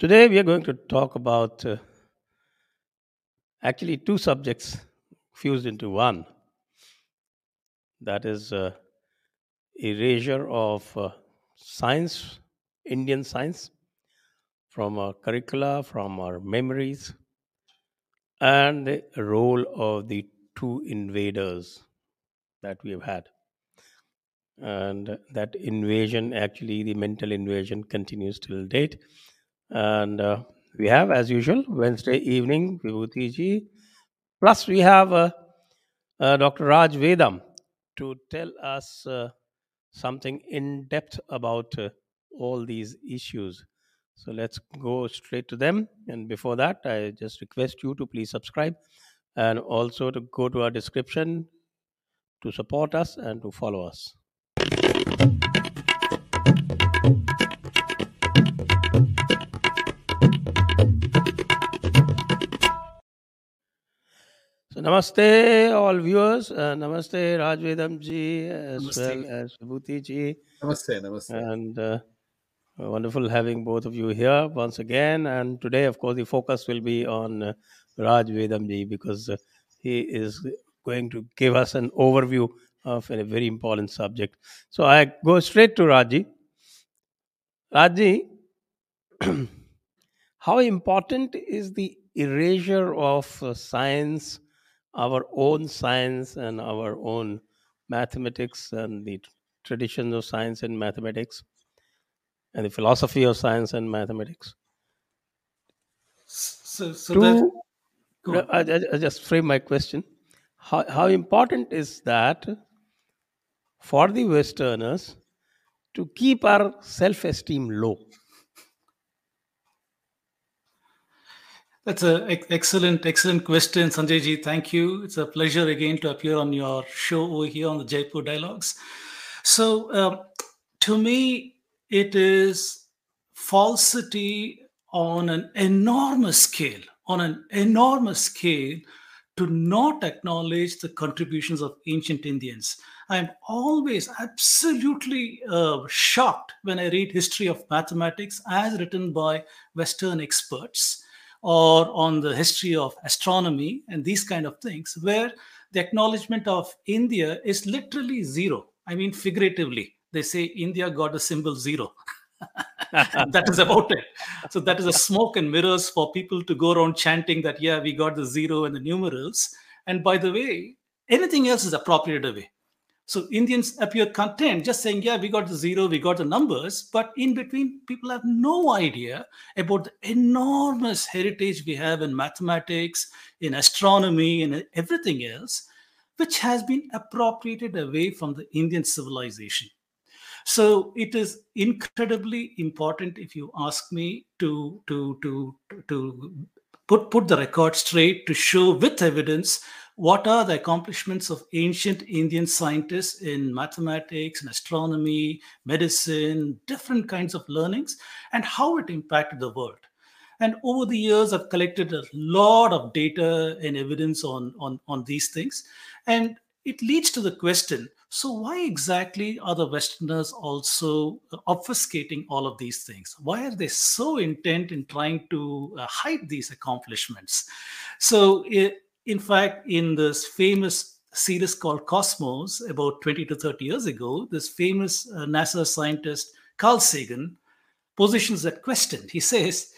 Today we are going to talk about actually two subjects fused into one. That is erasure of science, Indian science, from our curricula, from our memories, and the role of the two invaders that we have had. And that invasion, actually the mental invasion, continues till date. And we have, as usual, Wednesday evening, Vibhuti Jha. Plus, we have Dr. Raj Vedam to tell us something in depth about all these issues. So let's go straight to them. And before that, I just request you to please subscribe and also to go to our description to support us and to follow us. So namaste all viewers, namaste Raj Vedam ji, as namaste. Well as Vibhuti ji. Namaste, namaste. And wonderful having both of you here once again. And today, of course, the focus will be on Raj Vedam ji, because he is going to give us an overview of a very important subject. So I go straight to Raj ji. Raj ji, how important is the erasure of science, our own science and our own mathematics and the traditions of science and mathematics and the philosophy of science and mathematics? I just frame my question. How important is that for the Westerners to keep our self-esteem low? That's an excellent question, Sanjay ji. Thank you. It's a pleasure again to appear on your show over here on the Jaipur Dialogues. So to me, it is falsity on an enormous scale, to not acknowledge the contributions of ancient Indians. I'm always absolutely shocked when I read history of mathematics as written by Western experts, or on the history of astronomy and these kind of things, where the acknowledgement of India is literally zero. I mean, figuratively, they say India got a symbol zero. That is about it. So that is a smoke and mirrors for people to go around chanting that, yeah, we got the zero and the numerals. And by the way, anything else is appropriated away. So Indians appear content just saying, yeah, we got the zero, we got the numbers. But in between, people have no idea about the enormous heritage we have in mathematics, in astronomy, and everything else, which has been appropriated away from the Indian civilization. So it is incredibly important, if you ask me, to put the record straight, to show with evidence what are the accomplishments of ancient Indian scientists in mathematics, in astronomy, medicine, different kinds of learnings, and how it impacted the world. And over the years, I've collected a lot of data and evidence on these things. And it leads to the question, so why exactly are the Westerners also obfuscating all of these things? Why are they so intent in trying to hide these accomplishments? So in fact, in this famous series called Cosmos, about 20 to 30 years ago, this famous NASA scientist, Carl Sagan, positions that question. He says,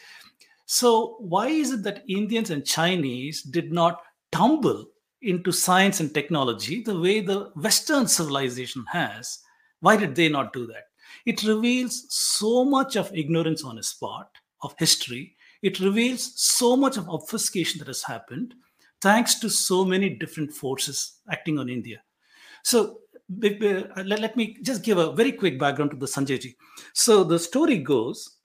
so why is it that Indians and Chinese did not tumble into science and technology the way the Western civilization has? Why did they not do that? It reveals so much of ignorance on his part, of history. It reveals so much of obfuscation that has happened, thanks to so many different forces acting on India. So let me just give a very quick background to the Sanjay ji. So the story goes,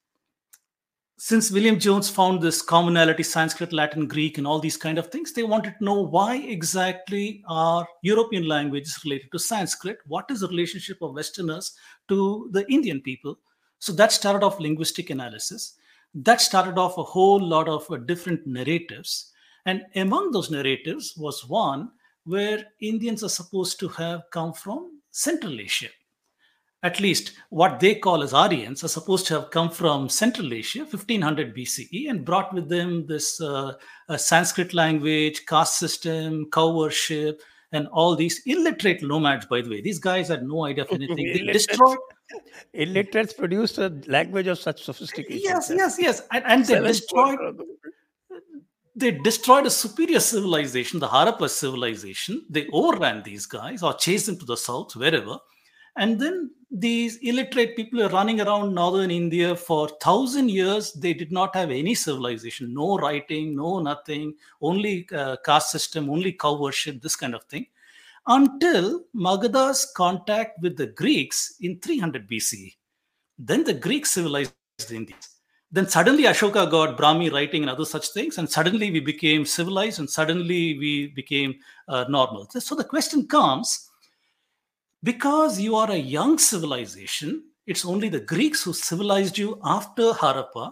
since William Jones found this commonality, Sanskrit, Latin, Greek, and all these kind of things, they wanted to know why exactly are European languages related to Sanskrit? What is the relationship of Westerners to the Indian people? So that started off linguistic analysis. That started off a whole lot of different narratives. And among those narratives was one where Indians are supposed to have come from Central Asia. at least what they call as Aryans, are supposed to have come from Central Asia, 1500 BCE, and brought with them this Sanskrit language, caste system, cow worship, and all these illiterate nomads, by the way. These guys had no idea of anything. They destroyed... Illiterates produced a language of such sophistication. Yes. And they destroyed... They destroyed a superior civilization, the Harappa civilization. They overran these guys or chased them to the south, wherever. And then these illiterate people are running around northern India for 1,000 years. They did not have any civilization, no writing, no nothing, only caste system, only cow worship, this kind of thing. Until Magadha's contact with the Greeks in 300 BCE. Then the Greeks civilized the Indians. Then suddenly Ashoka got Brahmi writing and other such things, and suddenly we became civilized, and suddenly we became normal. So the question comes, because you are a young civilization, it's only the Greeks who civilized you after Harappa,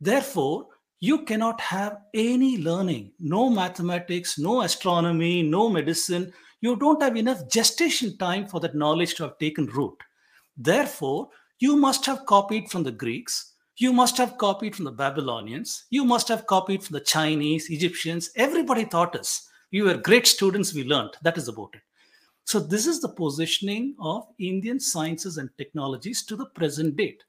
therefore you cannot have any learning, no mathematics, no astronomy, no medicine. You don't have enough gestation time for that knowledge to have taken root. Therefore, you must have copied from the Greeks. You must have copied from the Babylonians. You must have copied from the Chinese, Egyptians. Everybody taught us. We were great students. We learned. That is about it. So this is the positioning of Indian sciences and technologies to the present date.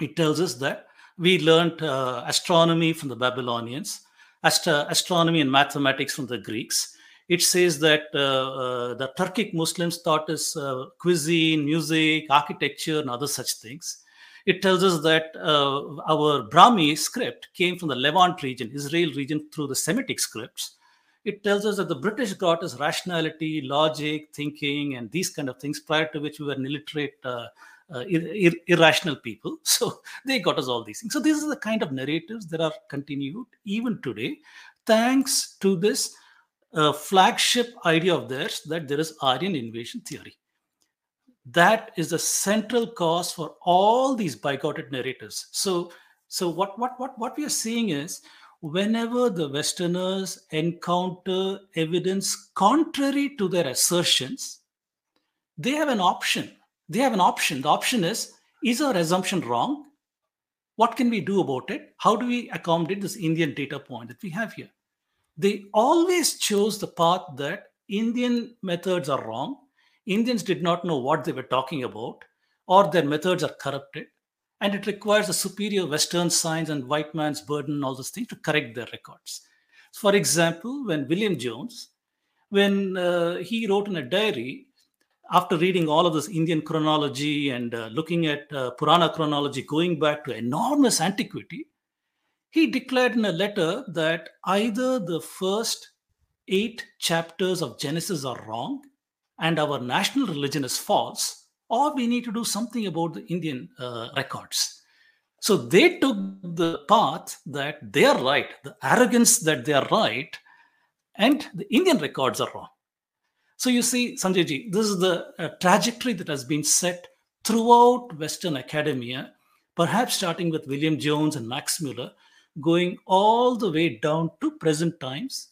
It tells us that we learned astronomy from the Babylonians, astronomy and mathematics from the Greeks. It says that the Turkic Muslims taught us cuisine, music, architecture, and other such things. It tells us that our Brahmi script came from the Levant region, Israel region, through the Semitic scripts. It tells us that the British got us rationality, logic, thinking, and these kind of things, prior to which we were an illiterate, irrational people. So they got us all these things. So these are the kind of narratives that are continued even today, thanks to this flagship idea of theirs that there is Aryan invasion theory. That is the central cause for all these bigoted narratives. So what we are seeing is, whenever the Westerners encounter evidence contrary to their assertions, they have an option. The option is our assumption wrong? What can we do about it? How do we accommodate this Indian data point that we have here? They always chose the path that Indian methods are wrong, Indians did not know what they were talking about, or their methods are corrupted, and it requires a superior Western science and white man's burden and all those things to correct their records. For example, when William Jones, he wrote in a diary, after reading all of this Indian chronology and looking at Purana chronology, going back to enormous antiquity, he declared in a letter that either the first 8 chapters of Genesis are wrong, and our national religion is false, or we need to do something about the Indian records. So they took the path that they are right, the arrogance that they are right, and the Indian records are wrong. So you see, Sanjay ji, this is the trajectory that has been set throughout Western academia, perhaps starting with William Jones and Max Muller, going all the way down to present times,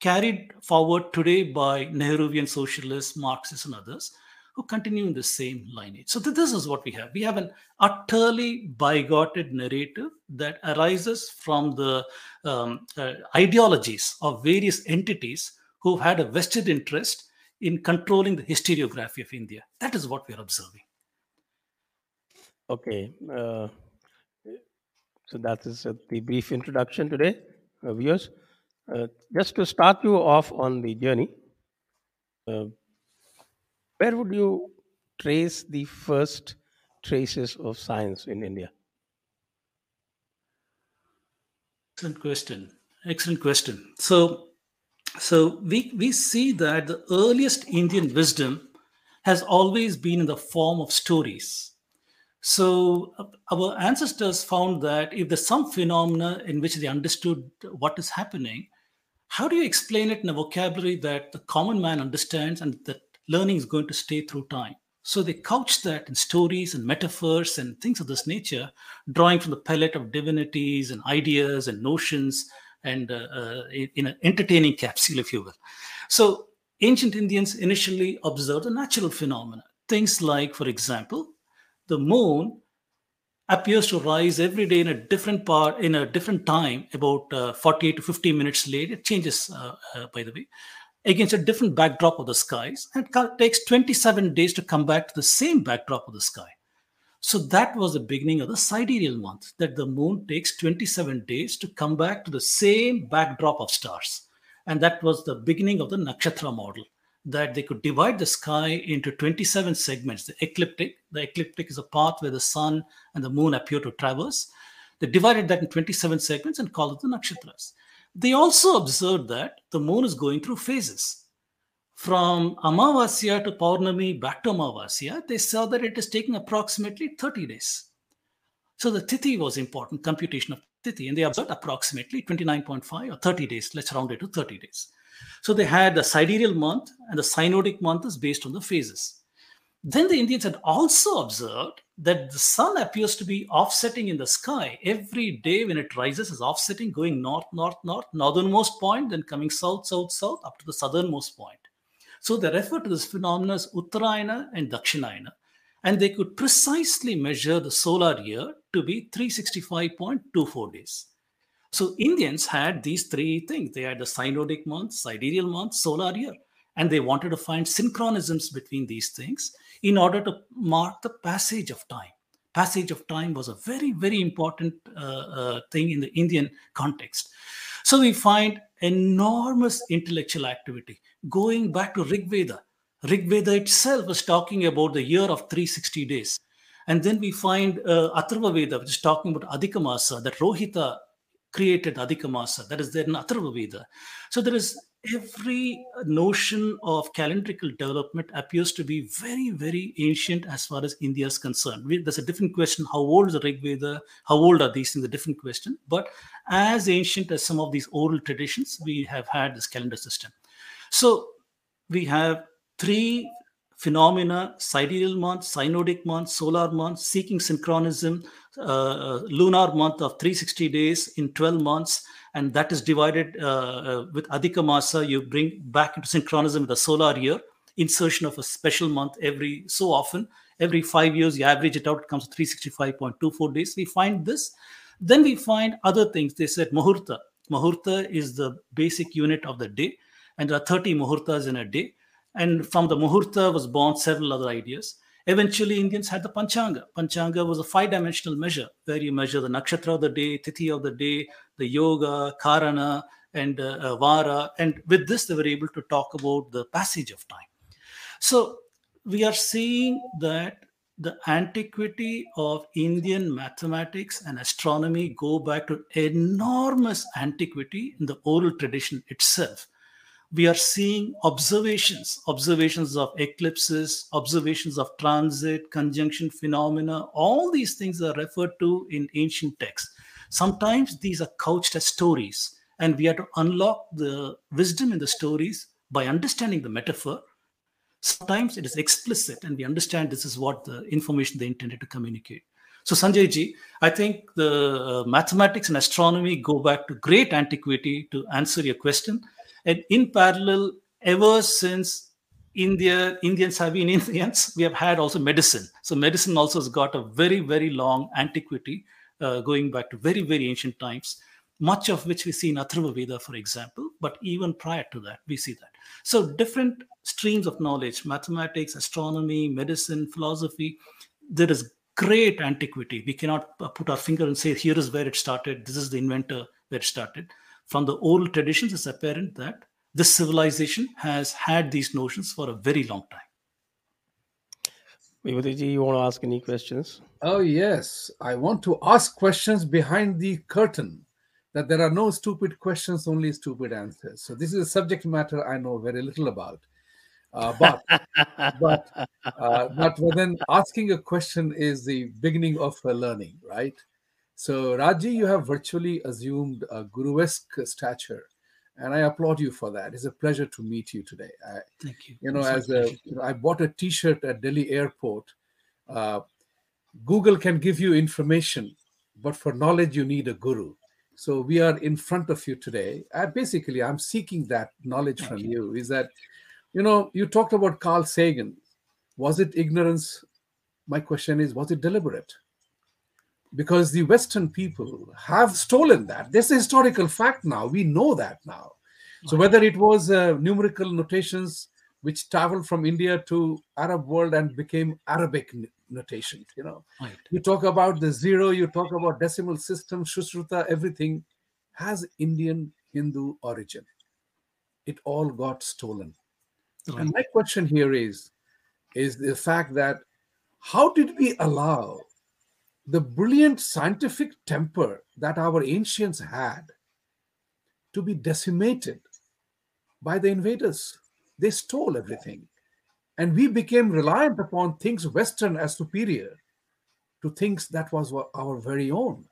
carried forward today by Nehruvian socialists, Marxists, and others who continue in the same lineage. So this is what we have. We have an utterly bigoted narrative that arises from the ideologies of various entities who had a vested interest in controlling the historiography of India. That is what we are observing. Okay. So that is the brief introduction today, viewers. Just to start you off on the journey, where would you trace the first traces of science in India? Excellent question. So we see that the earliest Indian wisdom has always been in the form of stories. So our ancestors found that if there's some phenomena in which they understood what is happening, how do you explain it in a vocabulary that the common man understands and that learning is going to stay through time? So they couched that in stories and metaphors and things of this nature, drawing from the palette of divinities and ideas and notions and in an entertaining capsule, if you will. So ancient Indians initially observed the natural phenomena, Things like, for example, the moon appears to rise every day in a different part, in a different time, about 48 to 50 minutes late. It changes, by the way, against a different backdrop of the skies, and it takes 27 days to come back to the same backdrop of the sky. So that was the beginning of the sidereal month, that the moon takes 27 days to come back to the same backdrop of stars. And that was the beginning of the nakshatra model, that they could divide the sky into 27 segments. The ecliptic is a path where the sun and the moon appear to traverse. They divided that in 27 segments and called it the nakshatras. They also observed that the moon is going through phases. From Amavasya to Paurnami, back to Amavasya, they saw that it is taking approximately 30 days. So the tithi was important, computation of tithi, and they observed approximately 29.5 or 30 days. Let's round it to 30 days. So they had the sidereal month, and the synodic month is based on the phases. Then the Indians had also observed that the sun appears to be offsetting in the sky. Every day when it rises is offsetting, going north, north, north, northernmost point, then coming south, south, south, up to the southernmost point. So they refer to this phenomena as Uttarayana and Dakshinayana, and they could precisely measure the solar year to be 365.24 days. So Indians had these three things. They had the synodic month, sidereal month, solar year. And they wanted to find synchronisms between these things in order to mark the passage of time. Passage of time was a very, very important thing in the Indian context. So we find enormous intellectual activity. Going back to Rigveda, Rigveda itself was talking about the year of 360 days. And then we find Atharva Veda, which is talking about Adhikamasa, that Rohita created Adhikamasa, that is there in Atharva Veda. So there is every notion of calendrical development appears to be very, very ancient as far as India is concerned. There's a different question, how old is the Rig Veda, how old are these things, a different question. But as ancient as some of these oral traditions, we have had this calendar system. So we have three phenomena: sidereal month, synodic month, solar month, seeking synchronism, lunar month of 360 days in 12 months, and that is divided with Adhikamasa. You bring back into synchronism with the solar year, insertion of a special month every so often. Every 5 years, you average it out, it comes to 365.24 days. We find this. Then we find other things. They said mahurta. Mahurta is the basic unit of the day, and there are 30 mahurtas in a day. And from the mahurta was born several other ideas. Eventually, Indians had the panchanga. Panchanga was a five-dimensional measure where you measure the nakshatra of the day, tithi of the day, the yoga, karana, and vara. And with this, they were able to talk about the passage of time. So we are seeing that the antiquity of Indian mathematics and astronomy go back to enormous antiquity in the oral tradition itself. We are seeing observations of eclipses, observations of transit, conjunction phenomena. All these things are referred to in ancient texts. Sometimes these are couched as stories, and we have to unlock the wisdom in the stories by understanding the metaphor. Sometimes it is explicit, and we understand this is what the information they intended to communicate. So Sanjay ji, I think the mathematics and astronomy go back to great antiquity to answer your question. And in parallel, ever since Indians have been Indians, we have had also medicine. So medicine also has got a very, very long antiquity, going back to very, very ancient times, much of which we see in Atharva Veda, for example. But even prior to that, we see that. So different streams of knowledge, mathematics, astronomy, medicine, philosophy, there is great antiquity. We cannot put our finger and say, here is where it started. This is the inventor where it started. From the oral traditions, it's apparent that this civilization has had these notions for a very long time. Vibhuti ji, you want to ask any questions? Oh, yes. I want to ask questions behind the curtain, that there are no stupid questions, only stupid answers. So this is a subject matter I know very little about. But then asking a question is the beginning of learning, right? So, Raji, you have virtually assumed a guru-esque stature, and I applaud you for that. It's a pleasure to meet you today. Thank you. You know, I bought a T-shirt at Delhi Airport. Google can give you information, but for knowledge, you need a guru. So we are in front of you today. Basically, I'm seeking that knowledge from you. You talked about Carl Sagan. Was it ignorance? My question is, was it deliberate? Because the Western people have stolen that. This is a historical fact now. We know that now. So whether it was numerical notations which traveled from India to Arab world and became Arabic notation, you know. Right. You talk about the zero, you talk about decimal system, Sushruta, everything has Indian Hindu origin. It all got stolen. Right. And my question here is the fact that how did we allow the brilliant scientific temper that our ancients had to be decimated by the invaders? They stole everything. And we became reliant upon things Western as superior to things that was our very own.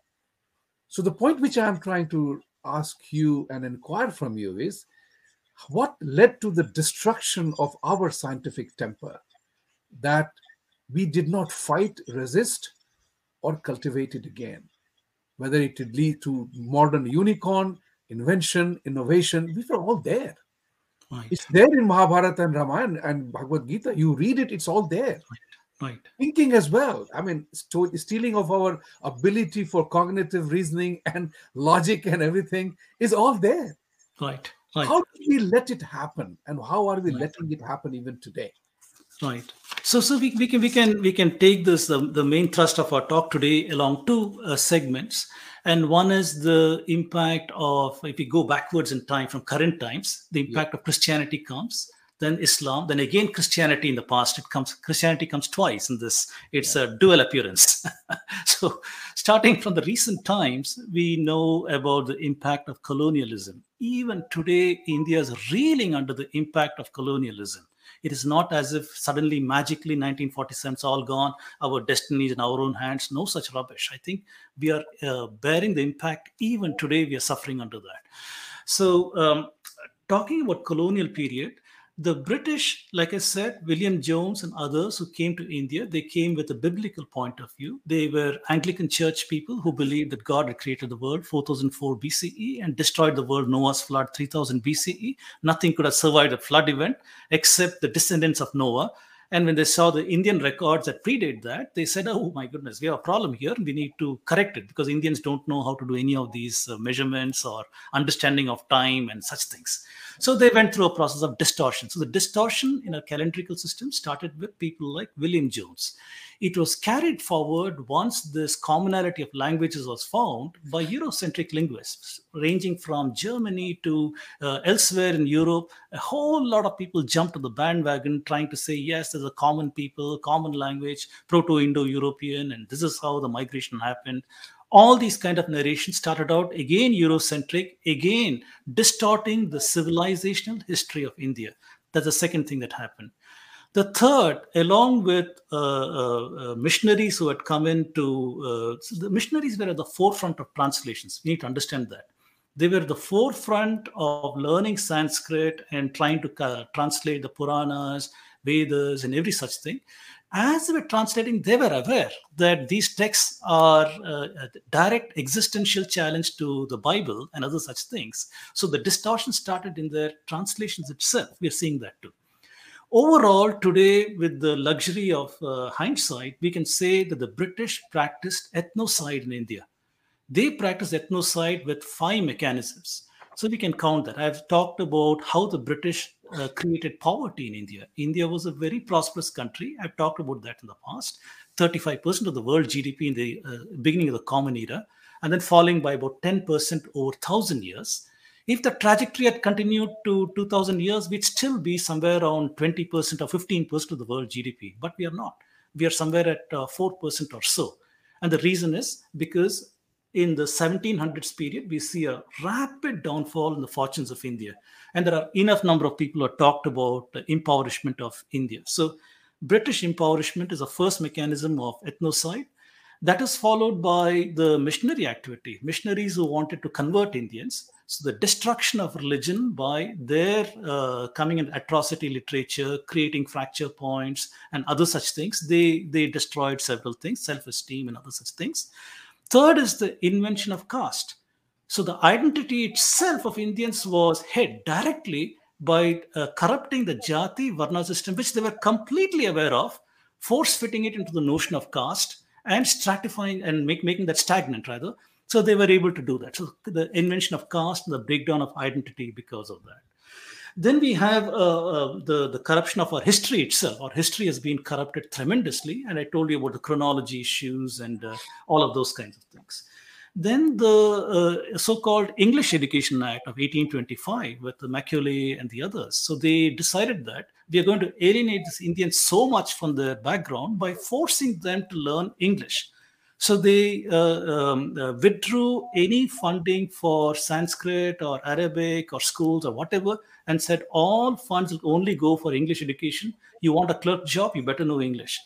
So the point which I'm trying to ask you and inquire from you is, what led to the destruction of our scientific temper that we did not fight, resist, or cultivate it again? Whether it did lead to modern unicorn, invention, innovation, we were all there. Right. It's there in Mahabharata and Ramayana and Bhagavad Gita. You read it, it's all there. Right. Right. Thinking as well. I mean, stealing of our ability for cognitive reasoning and logic and everything is all there. Right. Right. How did we let it happen, and how are we letting it happen even today? Right. So we can take this the main thrust of our talk today along two segments. And one is the impact of, if we go backwards in time from current times, the impact of Christianity comes, then Islam, then again Christianity in the past. Christianity comes twice in this. It's a dual appearance. So starting from the recent times, we know about the impact of colonialism. Even today, India is reeling under the impact of colonialism. It is not as if suddenly, magically, 1947 is all gone, our destiny is in our own hands. No such rubbish. I think we are bearing the impact. Even today, we are suffering under that. So talking about colonial period, the British, like I said, William Jones and others who came to India, they came with a biblical point of view. They were Anglican church people who believed that God had created the world 4004 BCE and destroyed the world, Noah's flood 3000 BCE. Nothing could have survived a flood event except the descendants of Noah. And when they saw the Indian records that predate that, they said, oh my goodness, we have a problem here. We need to correct it because Indians don't know how to do any of these measurements or understanding of time and such things. So they went through a process of distortion. So the distortion in a calendrical system started with people like William Jones. It was carried forward once this commonality of languages was found by Eurocentric linguists, ranging from Germany to elsewhere in Europe. A whole lot of people jumped on the bandwagon trying to say, yes, there's a common people, common language, Proto-Indo-European, and this is how the migration happened. All these kind of narrations started out again Eurocentric, again distorting the civilizational history of India. That's the second thing that happened. The third, along with missionaries who had come in to, so the missionaries were at the forefront of translations. We need to understand that. They were at the forefront of learning Sanskrit and trying to translate the Puranas, Vedas, and every such thing. As they were translating, they were aware that these texts are a direct existential challenge to the Bible and other such things. So the distortion started in their translations itself. We are seeing that too. Overall, today, with the luxury of hindsight, we can say that the British practiced ethnocide in India. They practiced ethnocide with 5 mechanisms. So we can count that. I've talked about how the British created poverty in India. India was a very prosperous country. I've talked about that in the past. 35% of the world GDP in the beginning of the Common Era, and then falling by about 10% over 1,000 years. If the trajectory had continued to 2,000 years, we'd still be somewhere around 20% or 15% of the world GDP. But we are not. We are somewhere at 4% or so. And the reason is because in the 1700s period, we see a rapid downfall in the fortunes of India. And there are enough number of people who have talked about the impoverishment of India. So British impoverishment is the first mechanism of ethnocide. That is followed by the missionary activity, missionaries who wanted to convert Indians. So the destruction of religion by their coming in atrocity literature, creating fracture points and other such things. They destroyed several things, self-esteem and other such things. Third is the invention of caste. So the identity itself of Indians was hit directly by corrupting the jati varna system, which they were completely aware of, force-fitting it into the notion of caste and stratifying and making that stagnant rather. So they were able to do that. So the invention of caste and the breakdown of identity because of that. Then we have the corruption of our history itself. Our history has been corrupted tremendously. And I told you about the chronology issues and all of those kinds of things. Then the so-called English Education Act of 1825 with the Macaulay and the others. So they decided that we are going to alienate these Indians so much from their background by forcing them to learn English. So they withdrew any funding for Sanskrit or Arabic or schools or whatever and said all funds will only go for English education. You want a clerk job, you better know English.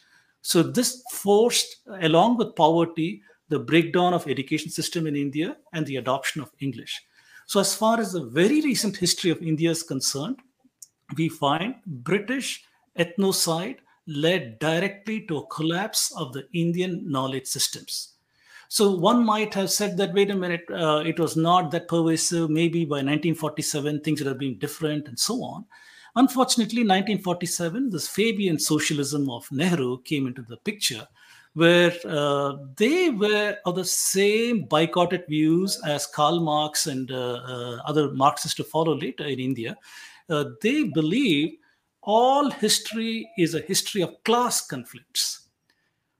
So this forced, along with poverty, the breakdown of education system in India and the adoption of English. So as far as the very recent history of India is concerned, we find British ethnocide led directly to a collapse of the Indian knowledge systems. So one might have said that, wait a minute, it was not that pervasive. Maybe by 1947, things would have been different and so on. Unfortunately, 1947, this Fabian socialism of Nehru came into the picture, where they were of the same boycotted views as Karl Marx and other Marxists to follow later in India. They believed all history is a history of class conflicts.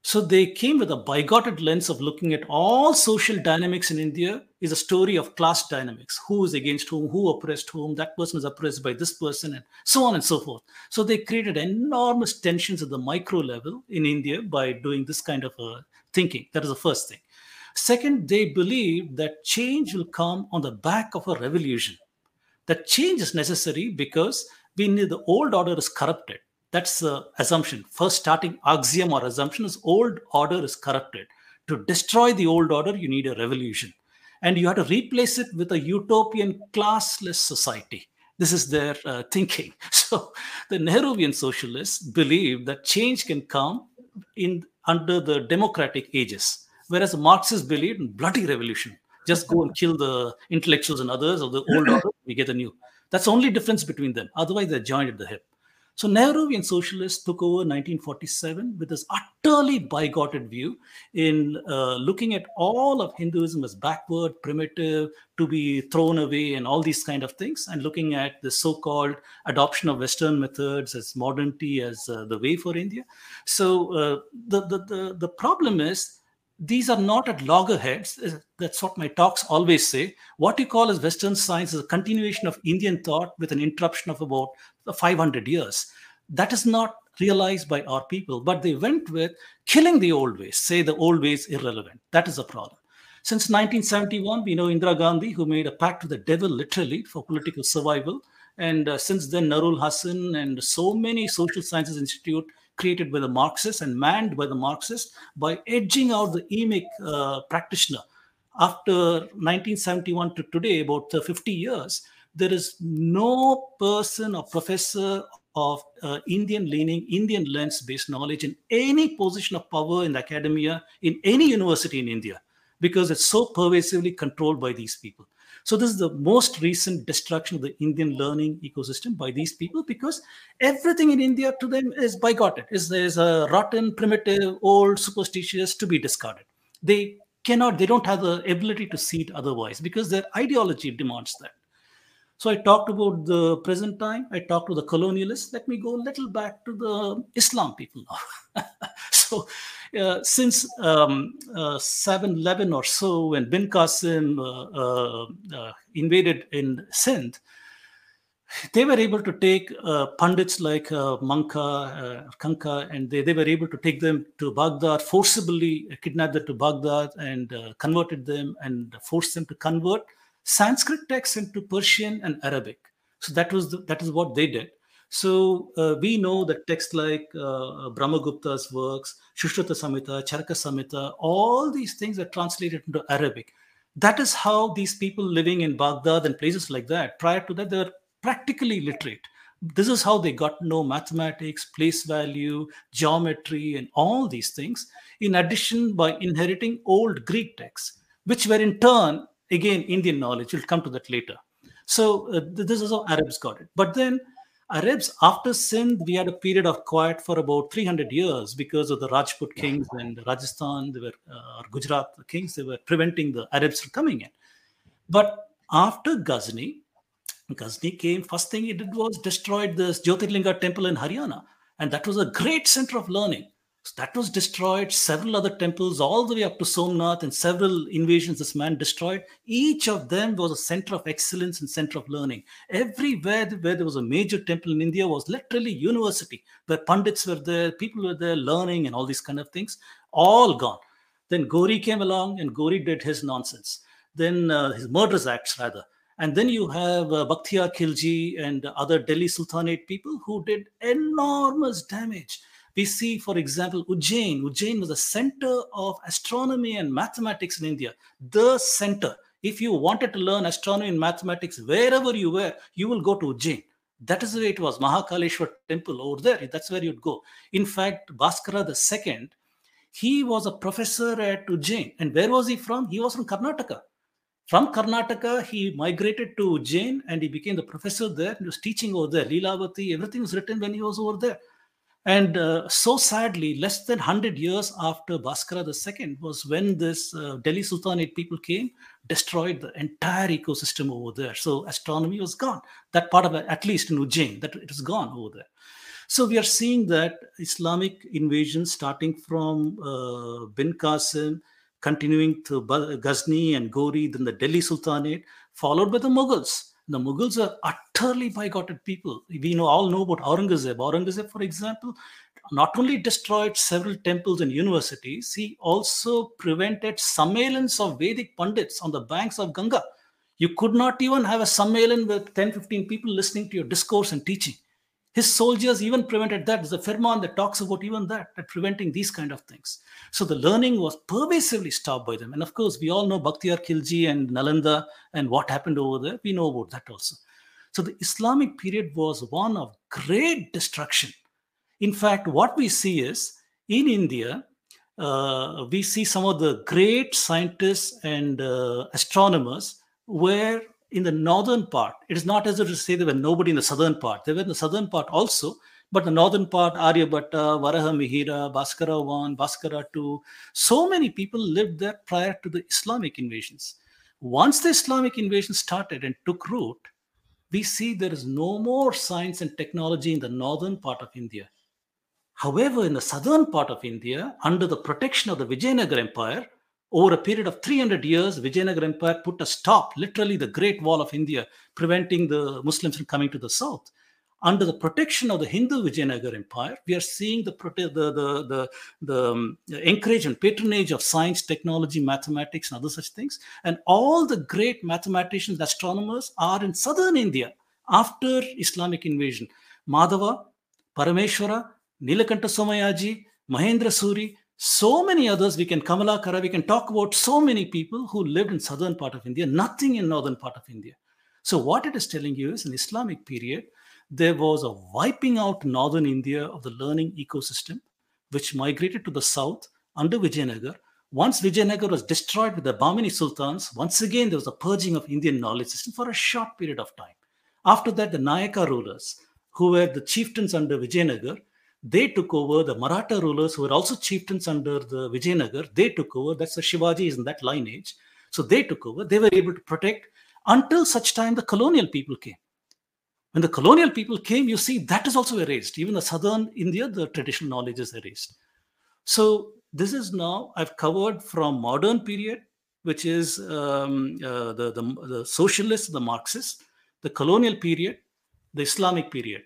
So they came with a bigoted lens of looking at all social dynamics in India is a story of class dynamics. Who is against whom, who oppressed whom, that person is oppressed by this person, and so on and so forth. So they created enormous tensions at the micro level in India by doing this kind of thinking. That is the first thing. Second, they believed that change will come on the back of a revolution. That change is necessary because we knew the old order is corrupted. That's the assumption. First starting axiom or assumption is old order is corrupted. To destroy the old order, you need a revolution. And you have to replace it with a utopian classless society. This is their thinking. So the Nehruvian socialists believe that change can come in under the democratic ages, whereas the Marxists believed in bloody revolution. Just go and kill the intellectuals and others of the old order, we get a new. That's the only difference between them. Otherwise, they're joined at the hip. So Nehruvian socialists took over 1947 with this utterly bigoted view in looking at all of Hinduism as backward, primitive, to be thrown away and all these kind of things, and looking at the so-called adoption of Western methods as modernity as the way for India. So the problem is, these are not at loggerheads. That's what my talks always say. What you call as Western science is a continuation of Indian thought with an interruption of about 500 years. That is not realized by our people, but they went with killing the old ways, say the old ways irrelevant. That is the problem. Since 1971, we know Indira Gandhi, who made a pact with the devil literally for political survival. And since then, Narul Hassan and so many social sciences institute created by the Marxists and manned by the Marxists by edging out the emic practitioner. After 1971 to today, about 50 years, there is no person or professor of Indian leaning, Indian lens-based knowledge in any position of power in the academia, in any university in India, because it's so pervasively controlled by these people. So this is the most recent destruction of the Indian learning ecosystem by these people, because everything in India to them is bigoted. Is a rotten, primitive, old, superstitious to be discarded. They cannot, they don't have the ability to see it otherwise because their ideology demands that. So I talked about the present time. I talked to the colonialists. Let me go a little back to the Islam people now. So since 711 or so, when Bin Qasim invaded in Sindh, they were able to take pundits like Kanka, and they were able to take them to Baghdad, forcibly kidnapped them to Baghdad and converted them and forced them to convert Sanskrit texts into Persian and Arabic. So that is what they did. So we know that texts like Brahmagupta's works, Sushruta Samhita, Charaka Samhita, all these things are translated into Arabic. That is how these people living in Baghdad and places like that, prior to that, they were practically literate. This is how they got to know mathematics, place value, geometry, and all these things, in addition by inheriting old Greek texts, which were in turn, again, Indian knowledge. We'll come to that later. So this is how Arabs got it. But then Arabs, after Sindh, we had a period of quiet for about 300 years because of the Rajput kings and Rajasthan, they were, or Gujarat kings, they were preventing the Arabs from coming in. But after Ghazni came, first thing he did was destroyed this Jyotirlinga temple in Haryana. And that was a great center of learning. So that was destroyed, several other temples all the way up to Somnath and several invasions this man destroyed. Each of them was a center of excellence and center of learning. Everywhere where there was a major temple in India was literally university, where pandits were there, people were there learning and all these kind of things, all gone. Then Ghori came along and Ghori did his nonsense. Then his murderous acts rather. And then you have Bakhtiar Khilji and other Delhi Sultanate people who did enormous damage. We see, for example, Ujjain. Ujjain was a center of astronomy and mathematics in India. The center. If you wanted to learn astronomy and mathematics, wherever you were, you will go to Ujjain. That is the way it was. Mahakaleshwar temple over there. That's where you'd go. In fact, Bhaskara II, he was a professor at Ujjain. And where was he from? He was from Karnataka. From Karnataka, he migrated to Ujjain and he became the professor there. He was teaching over there. Leelavati, everything was written when he was over there. And so sadly, less than 100 years after Bhaskara II was when this Delhi Sultanate people came, destroyed the entire ecosystem over there. So astronomy was gone. That part of it, at least in Ujjain, that it was gone over there. So we are seeing that Islamic invasion starting from Bin Qasim, continuing to Ghazni and Ghori, then the Delhi Sultanate, followed by the Mughals. The Mughals are utterly bigoted people. We all know about Aurangzeb. Aurangzeb, for example, not only destroyed several temples and universities, he also prevented sammelans of Vedic pandits on the banks of Ganga. You could not even have a sammelan with 10-15 people listening to your discourse and teaching. His soldiers even prevented that. There's a firman that talks about even that preventing these kind of things. So the learning was pervasively stopped by them. And of course, we all know Bakhtiar Khilji and Nalanda and what happened over there. We know about that also. So the Islamic period was one of great destruction. In fact, what we see is, in India, we see some of the great scientists and astronomers were in the northern part. It is not as if to say there were nobody in the southern part. They were in the southern part also, but the northern part, Aryabhata, Varahamihira, Bhaskara I, Bhaskara II, so many people lived there prior to the Islamic invasions. Once the Islamic invasion started and took root, we see there is no more science and technology in the northern part of India. However, in the southern part of India, under the protection of the Vijayanagara Empire, over a period of 300 years, Vijayanagara Empire put a stop, literally the Great Wall of India, preventing the Muslims from coming to the south. Under the protection of the Hindu Vijayanagara Empire, we are seeing the encourage and patronage of science, technology, mathematics, and other such things. And all the great mathematicians, astronomers are in southern India after Islamic invasion. Madhava, Parameshwara, Nilakantha Somayaji, Mahendra Suri, so many others, we can talk about so many people who lived in southern part of India, nothing in northern part of India. So what it is telling you is, in Islamic period, there was a wiping out northern India of the learning ecosystem, which migrated to the south under Vijayanagara. Once Vijayanagara was destroyed with the Bahmani Sultans, once again there was a purging of Indian knowledge system for a short period of time. After that, the Nayaka rulers, who were the chieftains under Vijayanagara, they took over. The Maratha rulers, who were also chieftains under the Vijayanagara, they took over. That's the Shivaji is in that lineage. So they took over. They were able to protect until such time the colonial people came. When the colonial people came, you see, that is also erased. Even the southern India, the traditional knowledge is erased. So this is now, I've covered from modern period, which is the socialists, the Marxists, the colonial period, the Islamic period.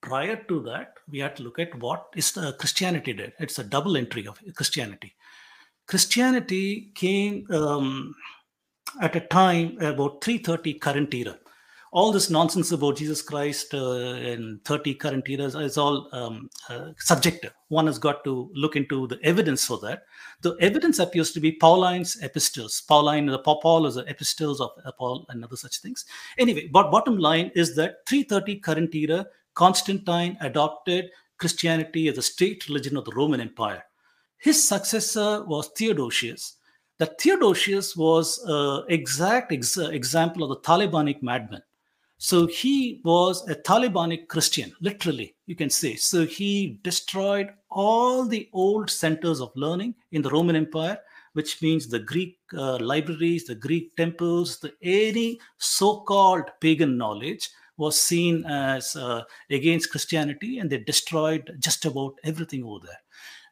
Prior to that, we had to look at what is Christianity did. It's a double entry of Christianity. Christianity came at a time about 330 current era. All this nonsense about Jesus Christ in 30 current eras is all subjective. One has got to look into the evidence for that. The evidence appears to be Pauline's epistles. Paul is the epistles of Paul and other such things. Anyway, but bottom line is that 330 current era, Constantine adopted Christianity as a state religion of the Roman Empire. His successor was Theodosius. that Theodosius was an exact example of the Talibanic madman. So he was a Talibanic Christian, literally, you can say. So he destroyed all the old centers of learning in the Roman Empire, which means the Greek libraries, the Greek temples, any so-called pagan knowledge was seen as against Christianity, and they destroyed just about everything over there.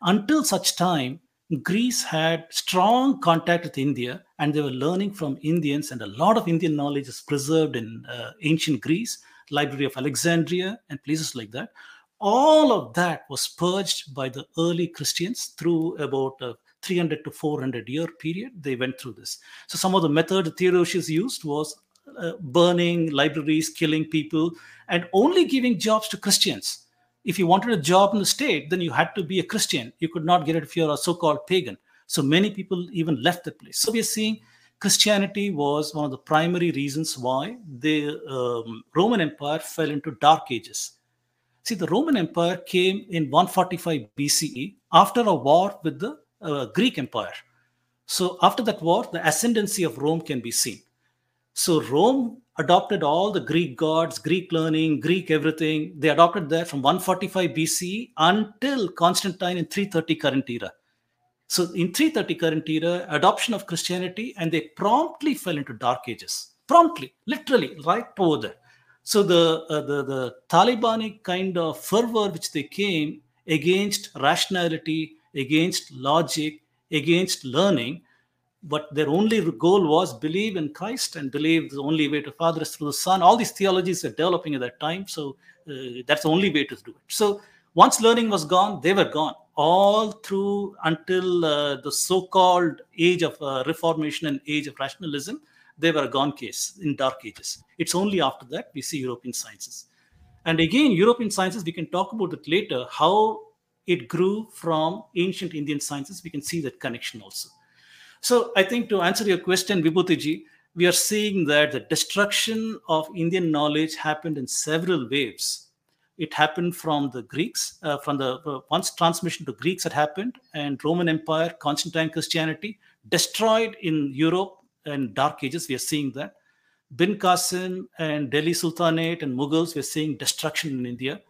Until such time, Greece had strong contact with India, and they were learning from Indians, and a lot of Indian knowledge is preserved in ancient Greece, Library of Alexandria and places like that. All of that was purged by the early Christians through about 300 to 400 year period. They went through this. So some of the method Theodosius used was burning libraries, killing people, and only giving jobs to Christians. If you wanted a job in the state, then you had to be a Christian. You could not get it if you're a so-called pagan. So many people even left the place. So we're seeing Christianity was one of the primary reasons why the Roman Empire fell into Dark Ages. See, the Roman Empire came in 145 BCE after a war with the Greek Empire. So after that war, the ascendancy of Rome can be seen. So Rome adopted all the Greek gods, Greek learning, Greek everything. They adopted that from 145 BCE until Constantine in 330 current era. So in 330 current era, adoption of Christianity, and they promptly fell into Dark Ages. Promptly, literally, right over there. So the Talibanic kind of fervor which they came against rationality, against logic, against learning, but their only goal was believe in Christ and believe the only way to Father is through the Son. All these theologies are developing at that time, so that's the only way to do it. So once learning was gone, they were gone all through until the so-called age of Reformation and age of rationalism. They were a gone case in Dark Ages. It's only after that we see European sciences. And again, European sciences, we can talk about it later, how it grew from ancient Indian sciences. We can see that connection also. So I think to answer your question, Vibhuti Ji, we are seeing that the destruction of Indian knowledge happened in several waves. It happened from the Greeks, once transmission to Greeks had happened, and Roman Empire, Constantine Christianity, destroyed in Europe and Dark Ages, we are seeing that. Bin Qasim and Delhi Sultanate and Mughals, we are seeing destruction in India.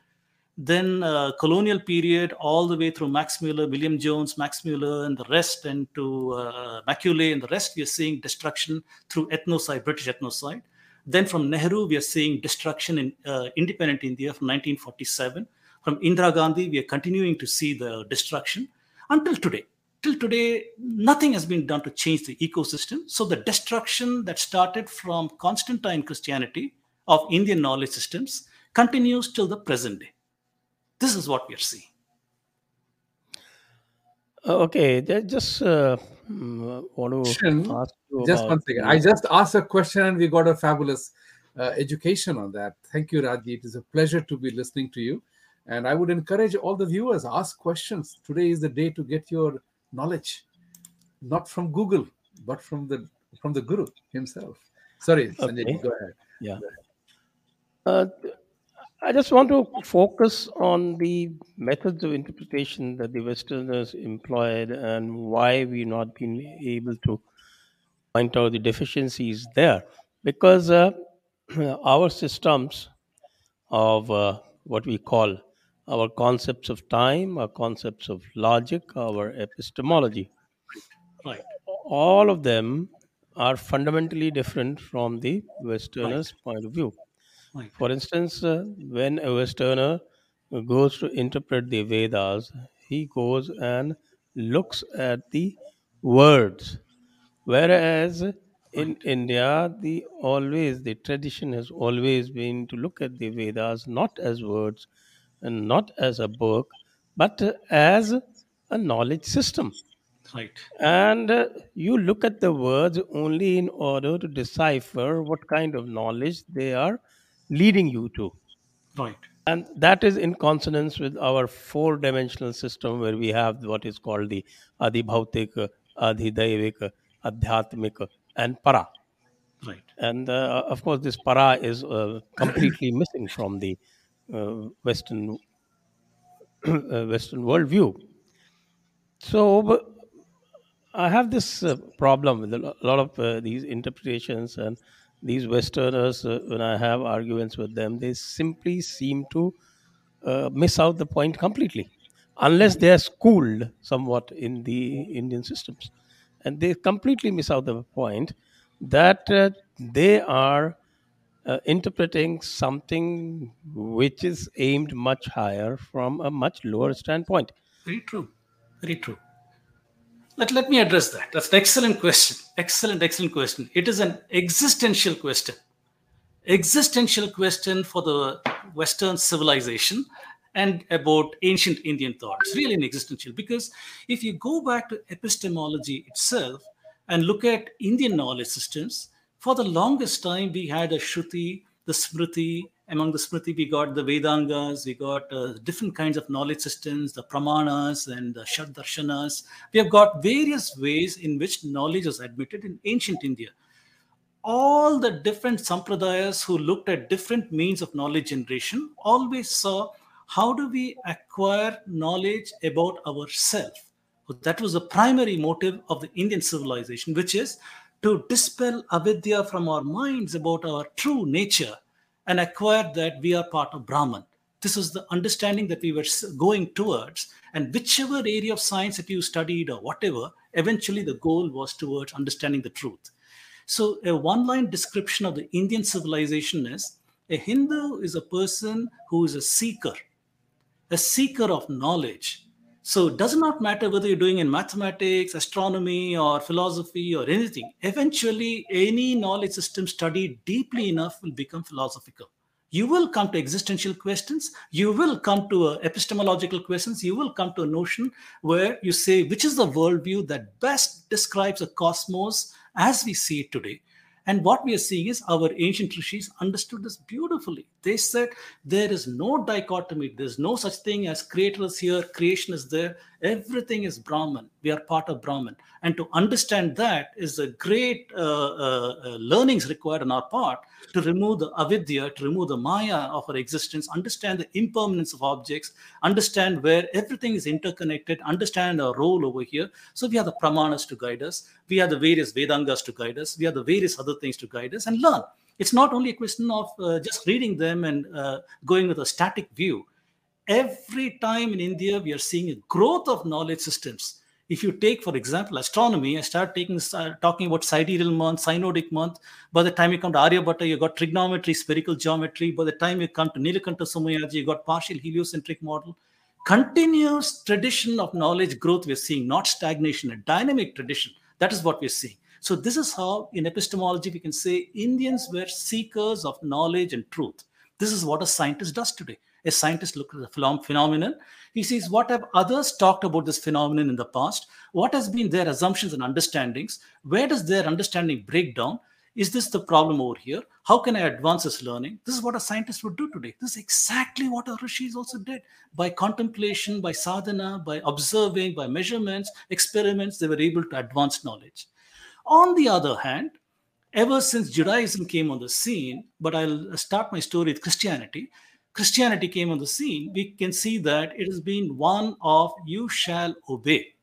Then colonial period all the way through Max Muller, William Jones, Max Muller and the rest, and to Macaulay and the rest, we are seeing destruction through ethnocide, British ethnocide. Then from Nehru, we are seeing destruction in independent India from 1947. From Indira Gandhi, we are continuing to see the destruction until today. Till today, nothing has been done to change the ecosystem. So the destruction that started from Constantine Christianity of Indian knowledge systems continues till the present day. This is what we are seeing. Okay, just want to ask you just about, one second. I just asked a question and we got a fabulous education on that. Thank you, Rajji. It is a pleasure to be listening to you. And I would encourage all the viewers, ask questions. Today is the day to get your knowledge, not from Google, but from the Guru himself. Sorry, Sanjay, okay. Go ahead. Yeah. I just want to focus on the methods of interpretation that the Westerners employed and why we've not been able to point out the deficiencies there. Because our systems of what we call our concepts of time, our concepts of logic, our epistemology, right, all of them are fundamentally different from the Westerners' point of view. For instance, when a Westerner goes to interpret the Vedas, he goes and looks at the words. Whereas in India, the tradition has always been to look at the Vedas not as words and not as a book, but as a knowledge system. Right. And you look at the words only in order to decipher what kind of knowledge they are leading you to. Right. And that is in consonance with our four-dimensional system where we have what is called the Adhibhautik, Adhidaivik, Adhyatmik, and Para. Right. And of course, this Para is completely missing from the Western Western worldview. So I have this problem with a lot of these interpretations, and these Westerners, when I have arguments with them, they simply seem to miss out the point completely, unless they are schooled somewhat in the Indian systems. And they completely miss out the point that they are interpreting something which is aimed much higher from a much lower standpoint. Very true. Very true. Let me address that. That's an excellent question. Excellent question. It is an existential question. Existential question for the Western civilization and about ancient Indian thought. It's really an existential, because if you go back to epistemology itself and look at Indian knowledge systems, for the longest time we had a Shruti, the Smriti. Among the Smriti, we got the Vedangas, we got different kinds of knowledge systems, the Pramanas and the Shadarshanas. We have got various ways in which knowledge was admitted in ancient India. All the different sampradayas who looked at different means of knowledge generation always saw, how do we acquire knowledge about ourselves? Well, that was the primary motive of the Indian civilization, which is to dispel avidya from our minds about our true nature, and acquired that we are part of Brahman. This is the understanding that we were going towards, and whichever area of science that you studied or whatever, eventually the goal was towards understanding the truth. So a one-line description of the Indian civilization is, a Hindu is a person who is a seeker of knowledge. So it does not matter whether you're doing in mathematics, astronomy, or philosophy, or anything. Eventually, any knowledge system studied deeply enough will become philosophical. You will come to existential questions. You will come to epistemological questions. You will come to a notion where you say, which is the worldview that best describes the cosmos as we see it today? And what we are seeing is our ancient rishis understood this beautifully. They said there is no dichotomy. There's no such thing as creator is here, creation is there. Everything is Brahman. We are part of Brahman. And to understand that is the great learnings required on our part to remove the avidya, to remove the maya of our existence, understand the impermanence of objects, understand where everything is interconnected, understand our role over here. So we have the pramanas to guide us. We have the various Vedangas to guide us. We have the various other things to guide us and learn. It's not only a question of just reading them and going with a static view. Every time in India, we are seeing a growth of knowledge systems. If you take, for example, astronomy, I start talking about sidereal month, synodic month. By the time you come to Aryabhata, you got trigonometry, spherical geometry. By the time you come to Nilakantha Somayaji, you got partial heliocentric model. Continuous tradition of knowledge growth we're seeing, not stagnation, a dynamic tradition. That is what we're seeing. So this is how, in epistemology, we can say Indians were seekers of knowledge and truth. This is what a scientist does today. A scientist looks at the phenomenon. He sees, what have others talked about this phenomenon in the past? What has been their assumptions and understandings? Where does their understanding break down? Is this the problem over here? How can I advance this learning? This is what a scientist would do today. This is exactly what our rishis also did. By contemplation, by sadhana, by observing, by measurements, experiments, they were able to advance knowledge. On the other hand, ever since Judaism came on the scene, but I'll start my story with Christianity. Christianity came on the scene, we can see that it has been one of you shall obey.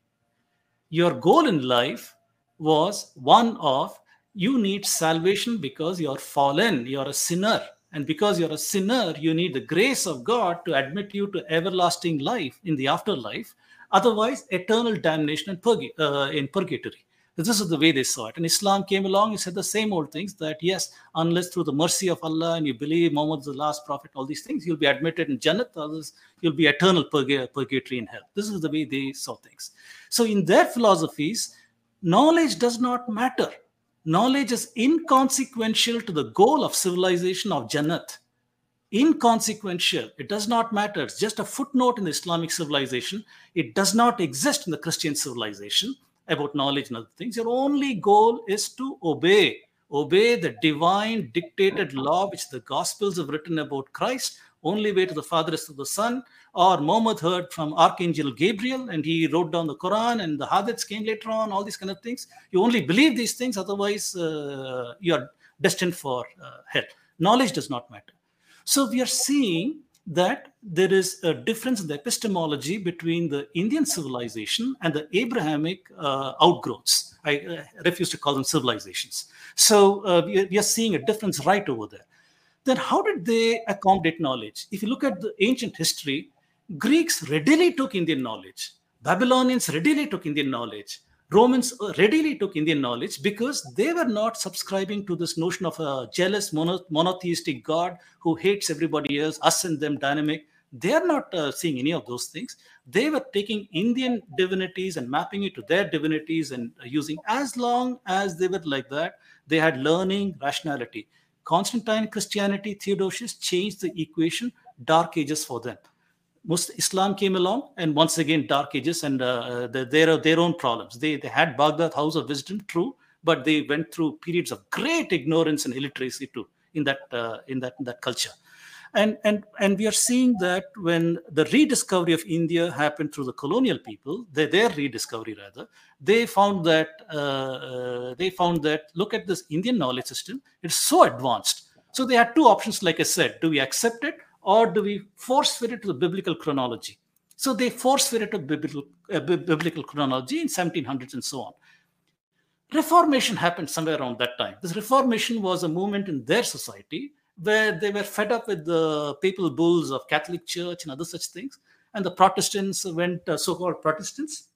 Your goal in life was one of you need salvation because you are fallen, you are a sinner. And because you are a sinner, you need the grace of God to admit you to everlasting life in the afterlife. Otherwise, eternal damnation in purgatory. This is the way they saw it. And Islam came along and said the same old things, that yes, unless through the mercy of Allah and you believe Muhammad is the last prophet, all these things, you'll be admitted in Jannat, others, you'll be eternal purgatory in hell. This is the way they saw things. So in their philosophies, knowledge does not matter. Knowledge is inconsequential to the goal of civilization of Jannat. Inconsequential. It does not matter. It's just a footnote in the Islamic civilization. It does not exist in the Christian civilization. About knowledge and other things. Your only goal is to obey. Obey the divine dictated law which the Gospels have written about Christ. Only way to the Father is through the Son. Or Muhammad heard from Archangel Gabriel and he wrote down the Quran, and the Hadiths came later on, all these kind of things. You only believe these things, otherwise you are destined for hell. Knowledge does not matter. So we are seeing that there is a difference in the epistemology between the Indian civilization and the Abrahamic outgrowths. I refuse to call them civilizations. So we are seeing a difference right over there. Then how did they accommodate knowledge? If you look at the ancient history, Greeks readily took Indian knowledge. Babylonians readily took Indian knowledge. Romans readily took Indian knowledge because they were not subscribing to this notion of a jealous monotheistic God who hates everybody else, us and them dynamic. They are not seeing any of those things. They were taking Indian divinities and mapping it to their divinities and using, as long as they were like that, they had learning, rationality. Constantine, Christianity, Theodosius changed the equation, Dark Ages for them. Islam came along, and once again, Dark Ages and their own problems. They had Baghdad, House of Wisdom, true, but they went through periods of great ignorance and illiteracy too in that culture. And we are seeing that when the rediscovery of India happened through the colonial people, their rediscovery rather, they found that look at this Indian knowledge system, it's so advanced. So they had two options, like I said: do we accept it? Or do we force-fit it to the biblical chronology? So they force-fit it to biblical chronology in 1700s and so on. Reformation happened somewhere around that time. This Reformation was a movement in their society where they were fed up with the papal bulls of Catholic Church and other such things. And the Protestants went, so-called Protestants,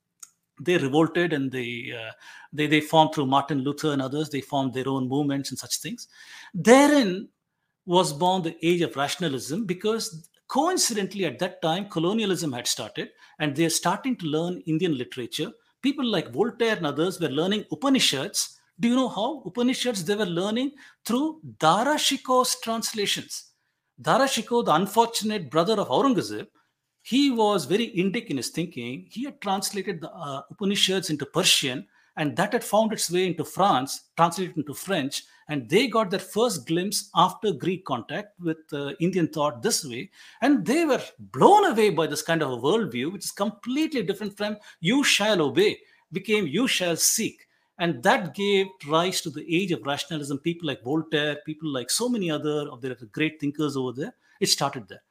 they revolted and they formed, through Martin Luther and others, they formed their own movements and such things. Therein was born the age of rationalism, because coincidentally at that time, colonialism had started and they're starting to learn Indian literature. People like Voltaire and others were learning Upanishads. Do you know how? Upanishads, they were learning through Darashiko's translations. Darashiko, the unfortunate brother of Aurangzeb, he was very Indic in his thinking. He had translated the Upanishads into Persian, and that had found its way into France, translated into French. And they got their first glimpse after Greek contact with Indian thought this way. And they were blown away by this kind of a worldview, which is completely different from you shall obey, became you shall seek. And that gave rise to the age of rationalism. People like Voltaire, people like so many other of the great thinkers over there, it started there.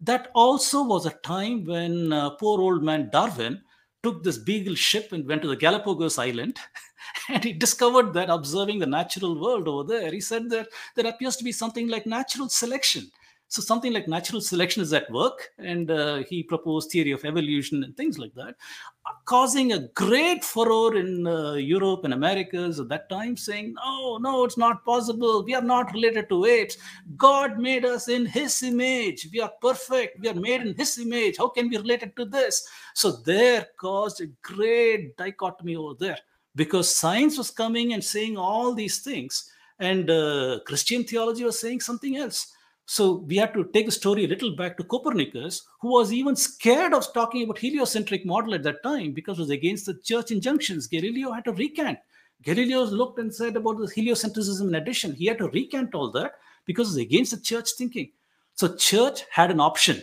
That also was a time when poor old man Darwin took this beagle ship and went to the Galapagos Island, and he discovered that, observing the natural world over there, he said that there appears to be something like natural selection. So something like natural selection is at work, and he proposed theory of evolution and things like that, causing a great furore in Europe and Americas at that time, saying, no, it's not possible. We are not related to apes. God made us in his image. We are perfect. We are made in his image. How can we relate it to this? So there caused a great dichotomy over there, because science was coming and saying all these things, and Christian theology was saying something else. So we have to take the story a little back to Copernicus, who was even scared of talking about heliocentric model at that time because it was against the church injunctions. Galileo had to recant. Galileo looked and said about the heliocentrism in addition. He had to recant all that because it was against the church thinking. So church had an option.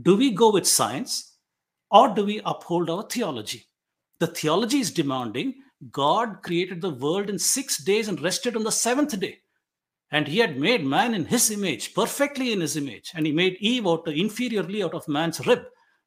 Do we go with science or do we uphold our theology? The theology is demanding God created the world in 6 days and rested on the seventh day. And he had made man in his image, perfectly in his image. And he made Eve inferiorly out of man's rib.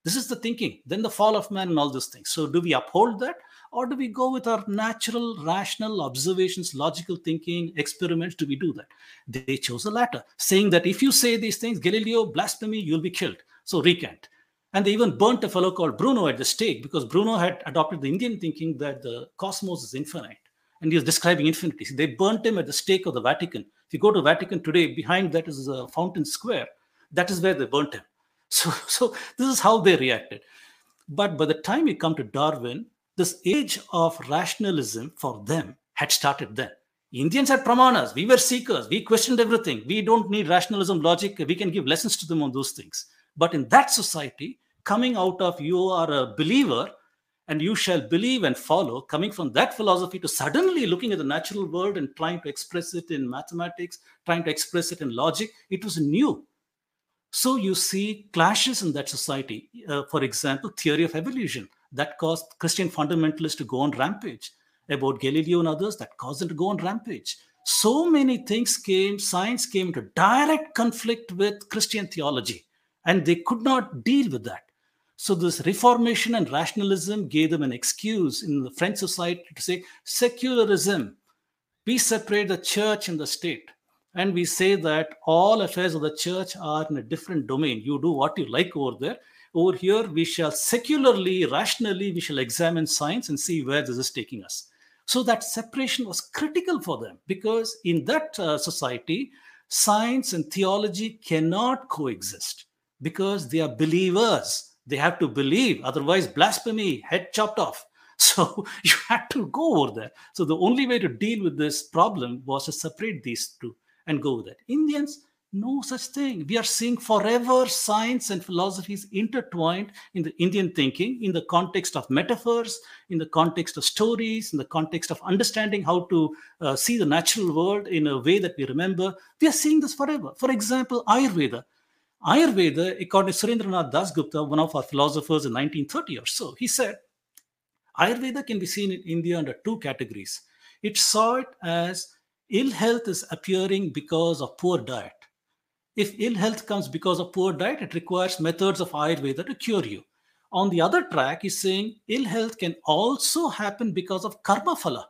This is the thinking. Then the fall of man and all those things. So do we uphold that? Or do we go with our natural, rational observations, logical thinking, experiments? Do we do that? They chose the latter, saying that if you say these things, Galileo, blasphemy, you'll be killed. So recant. And they even burnt a fellow called Bruno at the stake, because Bruno had adopted the Indian thinking that the cosmos is infinite. And he was describing infinity. They burnt him at the stake of the Vatican. If you go to Vatican today, behind that is a Fountain Square. That is where they burnt him. So this is how they reacted. But by the time you come to Darwin, this age of rationalism for them had started then. Indians had pramanas. We were seekers. We questioned everything. We don't need rationalism, logic. We can give lessons to them on those things. But in that society, coming out of you are a believer, and you shall believe and follow, coming from that philosophy to suddenly looking at the natural world and trying to express it in mathematics, trying to express it in logic, it was new. So you see clashes in that society. For example, theory of evolution, that caused Christian fundamentalists to go on rampage. About Galileo and others, that caused them to go on rampage. So many things came, science came into direct conflict with Christian theology. and they could not deal with that. So this Reformation and rationalism gave them an excuse in the French society to say secularism. We separate the church and the state, and we say that all affairs of the church are in a different domain. You do what you like over there. Over here, we shall secularly, rationally, we shall examine science and see where this is taking us. So that separation was critical for them, because in that society, science and theology cannot coexist because they are believers. They have to believe, otherwise blasphemy, head chopped off. So you had to go over there. So the only way to deal with this problem was to separate these two and go with it. Indians, no such thing. We are seeing forever science and philosophies intertwined in the Indian thinking, in the context of metaphors, in the context of stories, in the context of understanding how to see the natural world in a way that we remember. We are seeing this forever. For example, Ayurveda. Ayurveda, according to Surendranath Dasgupta, one of our philosophers in 1930 or so, he said, Ayurveda can be seen in India under two categories. It saw it as ill health is appearing because of poor diet. If ill health comes because of poor diet, it requires methods of Ayurveda to cure you. On the other track, he's saying ill health can also happen because of karma phala.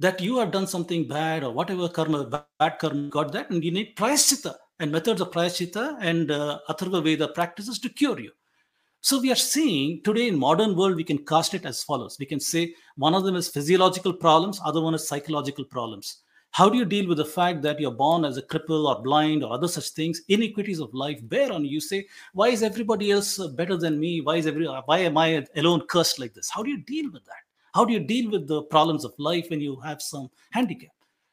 That you have done something bad or whatever karma, bad karma got that, and you need prayaschitta and methods of prayaschitta and Atharva Veda practices to cure you. So we are seeing today in modern world, we can cast it as follows. We can say one of them is physiological problems, other one is psychological problems. How do you deal with the fact that you're born as a cripple or blind or other such things? Inequities of life bear on you. You say, why is everybody else better than me? Why am I alone cursed like this? How do you deal with that? How do you deal with the problems of life when you have some handicap?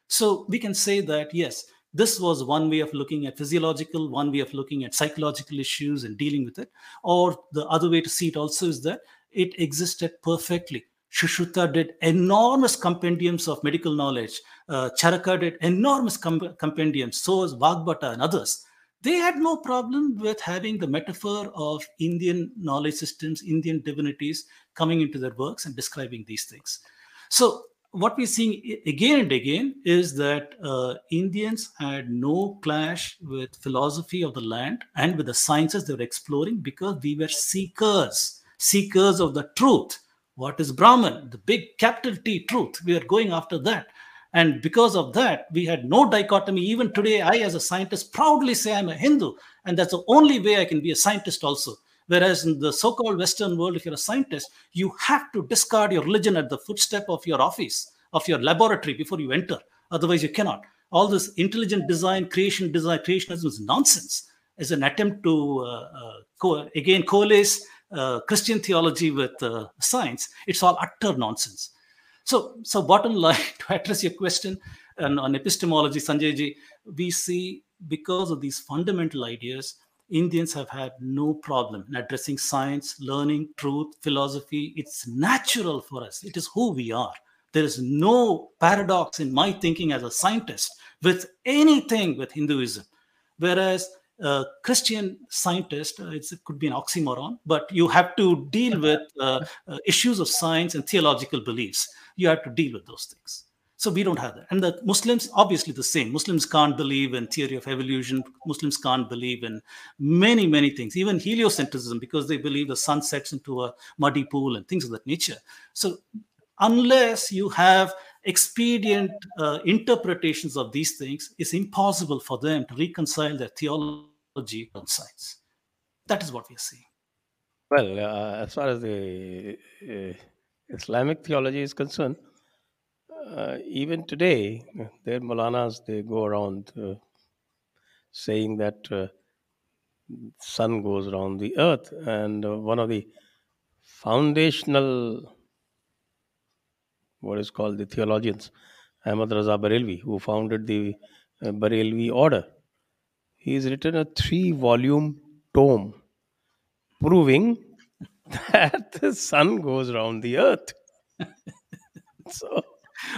So we can say that, yes, this was one way of looking at physiological, one way of looking at psychological issues and dealing with it. Or the other way to see it also is that it existed perfectly. Sushruta did enormous compendiums of medical knowledge. Charaka did enormous compendiums. So was Vagbata and others. They had no problem with having the metaphor of Indian knowledge systems, Indian divinities coming into their works and describing these things. So what we're seeing again and again is that Indians had no clash with philosophy of the land and with the sciences they were exploring, because we were seekers, seekers of the truth. What is Brahman? The big capital T truth. We are going after that. And because of that, we had no dichotomy. Even today, I as a scientist proudly say I'm a Hindu. And that's the only way I can be a scientist also. Whereas in the so-called Western world, if you're a scientist, you have to discard your religion at the footstep of your office, of your laboratory before you enter. Otherwise, you cannot. All this intelligent design, creationism is nonsense. It's an attempt to, coalesce Christian theology with science. It's all utter nonsense. So bottom line, to address your question on epistemology, Sanjayji, we see because of these fundamental ideas, Indians have had no problem in addressing science, learning, truth, philosophy. It's natural for us. It is who we are. There is no paradox in my thinking as a scientist with anything with Hinduism. Whereas Christian scientist, it could be an oxymoron, but you have to deal with issues of science and theological beliefs. You have to deal with those things. So we don't have that. And the Muslims, obviously the same. Muslims can't believe in theory of evolution. Muslims can't believe in many, many things, even heliocentrism, because they believe the sun sets into a muddy pool and things of that nature. So unless you have expedient interpretations of these things, it's impossible for them to reconcile their theology and science. That is what we are seeing. Well, as far as the Islamic theology is concerned, even today, their Maulanas, they go around saying that sun goes around the earth. And one of the foundational, what is called the theologians, Ahmad Raza Barelvi, who founded the Barelvi order, he's written a 3-volume tome proving that the sun goes around the earth. So...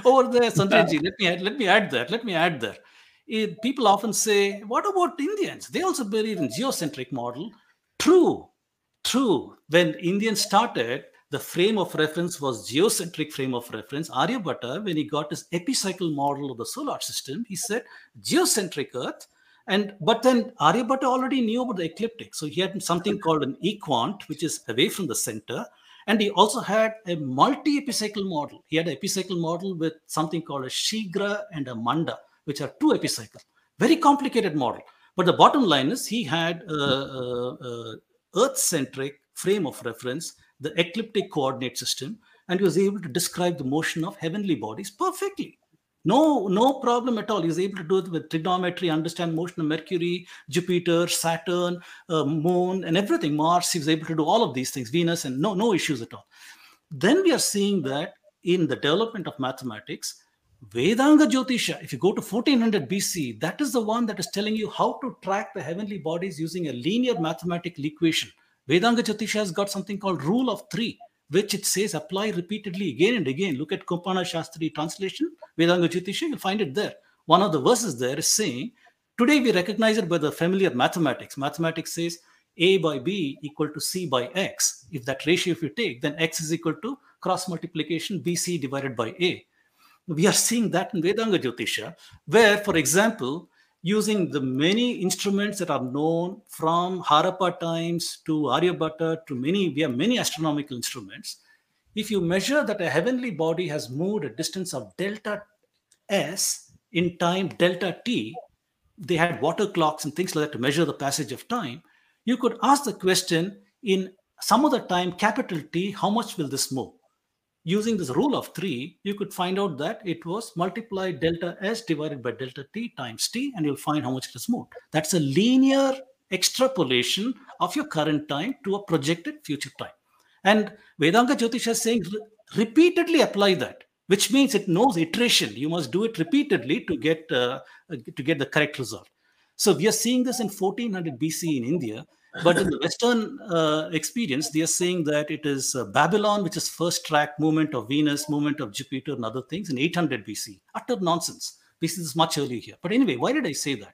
over there, Sanjayji, let me add that. People often say, what about Indians? They also believe in geocentric model. True. When Indians started, the frame of reference was geocentric frame of reference. Aryabhata, when he got his epicycle model of the solar system, he said geocentric earth But then Aryabhata already knew about the ecliptic. So he had something called an equant, which is away from the center. And he also had a multi-epicycle model. He had an epicycle model with something called a Shigra and a Manda, which are two epicycles. Very complicated model. But the bottom line is he had an earth-centric frame of reference, the ecliptic coordinate system, and he was able to describe the motion of heavenly bodies perfectly. No problem at all. He was able to do it with trigonometry, understand motion of Mercury, Jupiter, Saturn, Moon, and everything. Mars, he was able to do all of these things, Venus, and no issues at all. Then we are seeing that in the development of mathematics, Vedanga Jyotisha, if you go to 1400 BC, that is the one that is telling you how to track the heavenly bodies using a linear mathematical equation. Vedanga Jyotisha has got something called rule of three, which it says apply repeatedly again and again. Look at Kompana Shastri translation, Vedanga Jyotisha, you'll find it there. One of the verses there is saying, today we recognize it by the familiar mathematics. Mathematics says A by B equal to C by X. If that ratio, if you take, then X is equal to cross multiplication BC divided by A. We are seeing that in Vedanga Jyotisha, where, for example, using the many instruments that are known from Harappa times to Aryabhata to many, we have many astronomical instruments. If you measure that a heavenly body has moved a distance of delta S in time delta T, they had water clocks and things like that to measure the passage of time, you could ask the question, in some other time, capital T, how much will this move? Using this rule of three, you could find out that it was multiply delta S divided by delta T times T, and you'll find how much it is moved. That's a linear extrapolation of your current time to a projected future time. And Vedanga Jyotisha is saying, repeatedly apply that, which means it knows iteration. You must do it repeatedly to get the correct result. So we are seeing this in 1400 BC in India. But in the Western experience, they are saying that it is Babylon, which is first track movement of Venus, movement of Jupiter and other things in 800 BC. Utter nonsense. This is much earlier here. But anyway, why did I say that?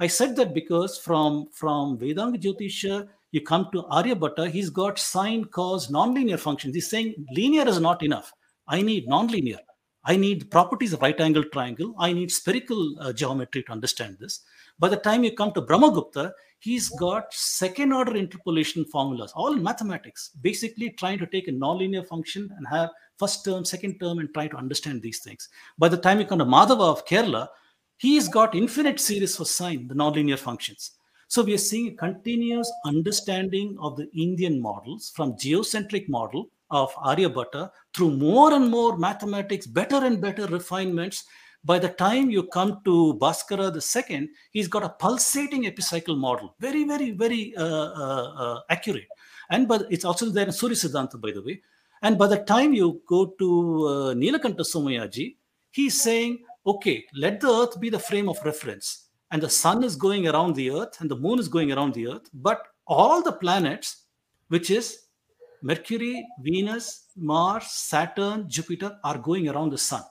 I said that because from Vedanga Jyotisha, you come to Aryabhata, he's got sine, cos, nonlinear functions. He's saying linear is not enough. I need nonlinear. I need properties of right angle triangle. I need spherical geometry to understand this. By the time you come to Brahmagupta, he's got second order interpolation formulas, all in mathematics, basically trying to take a nonlinear function and have first term, second term, and try to understand these things. By the time you come to Madhava of Kerala, he's got infinite series for sine, the nonlinear functions. So we are seeing a continuous understanding of the Indian models from geocentric model of Aryabhata through more and more mathematics, better and better refinements. By the time you come to Bhaskara II, he's got a pulsating epicycle model. Very, very, very accurate. And but it's also there in Surya Siddhanta, by the way. And by the time you go to Nilakantha Somayaji, he's saying, okay, let the earth be the frame of reference. And the sun is going around the earth and the moon is going around the earth. But all the planets, which is Mercury, Venus, Mars, Saturn, Jupiter, are going around the sun.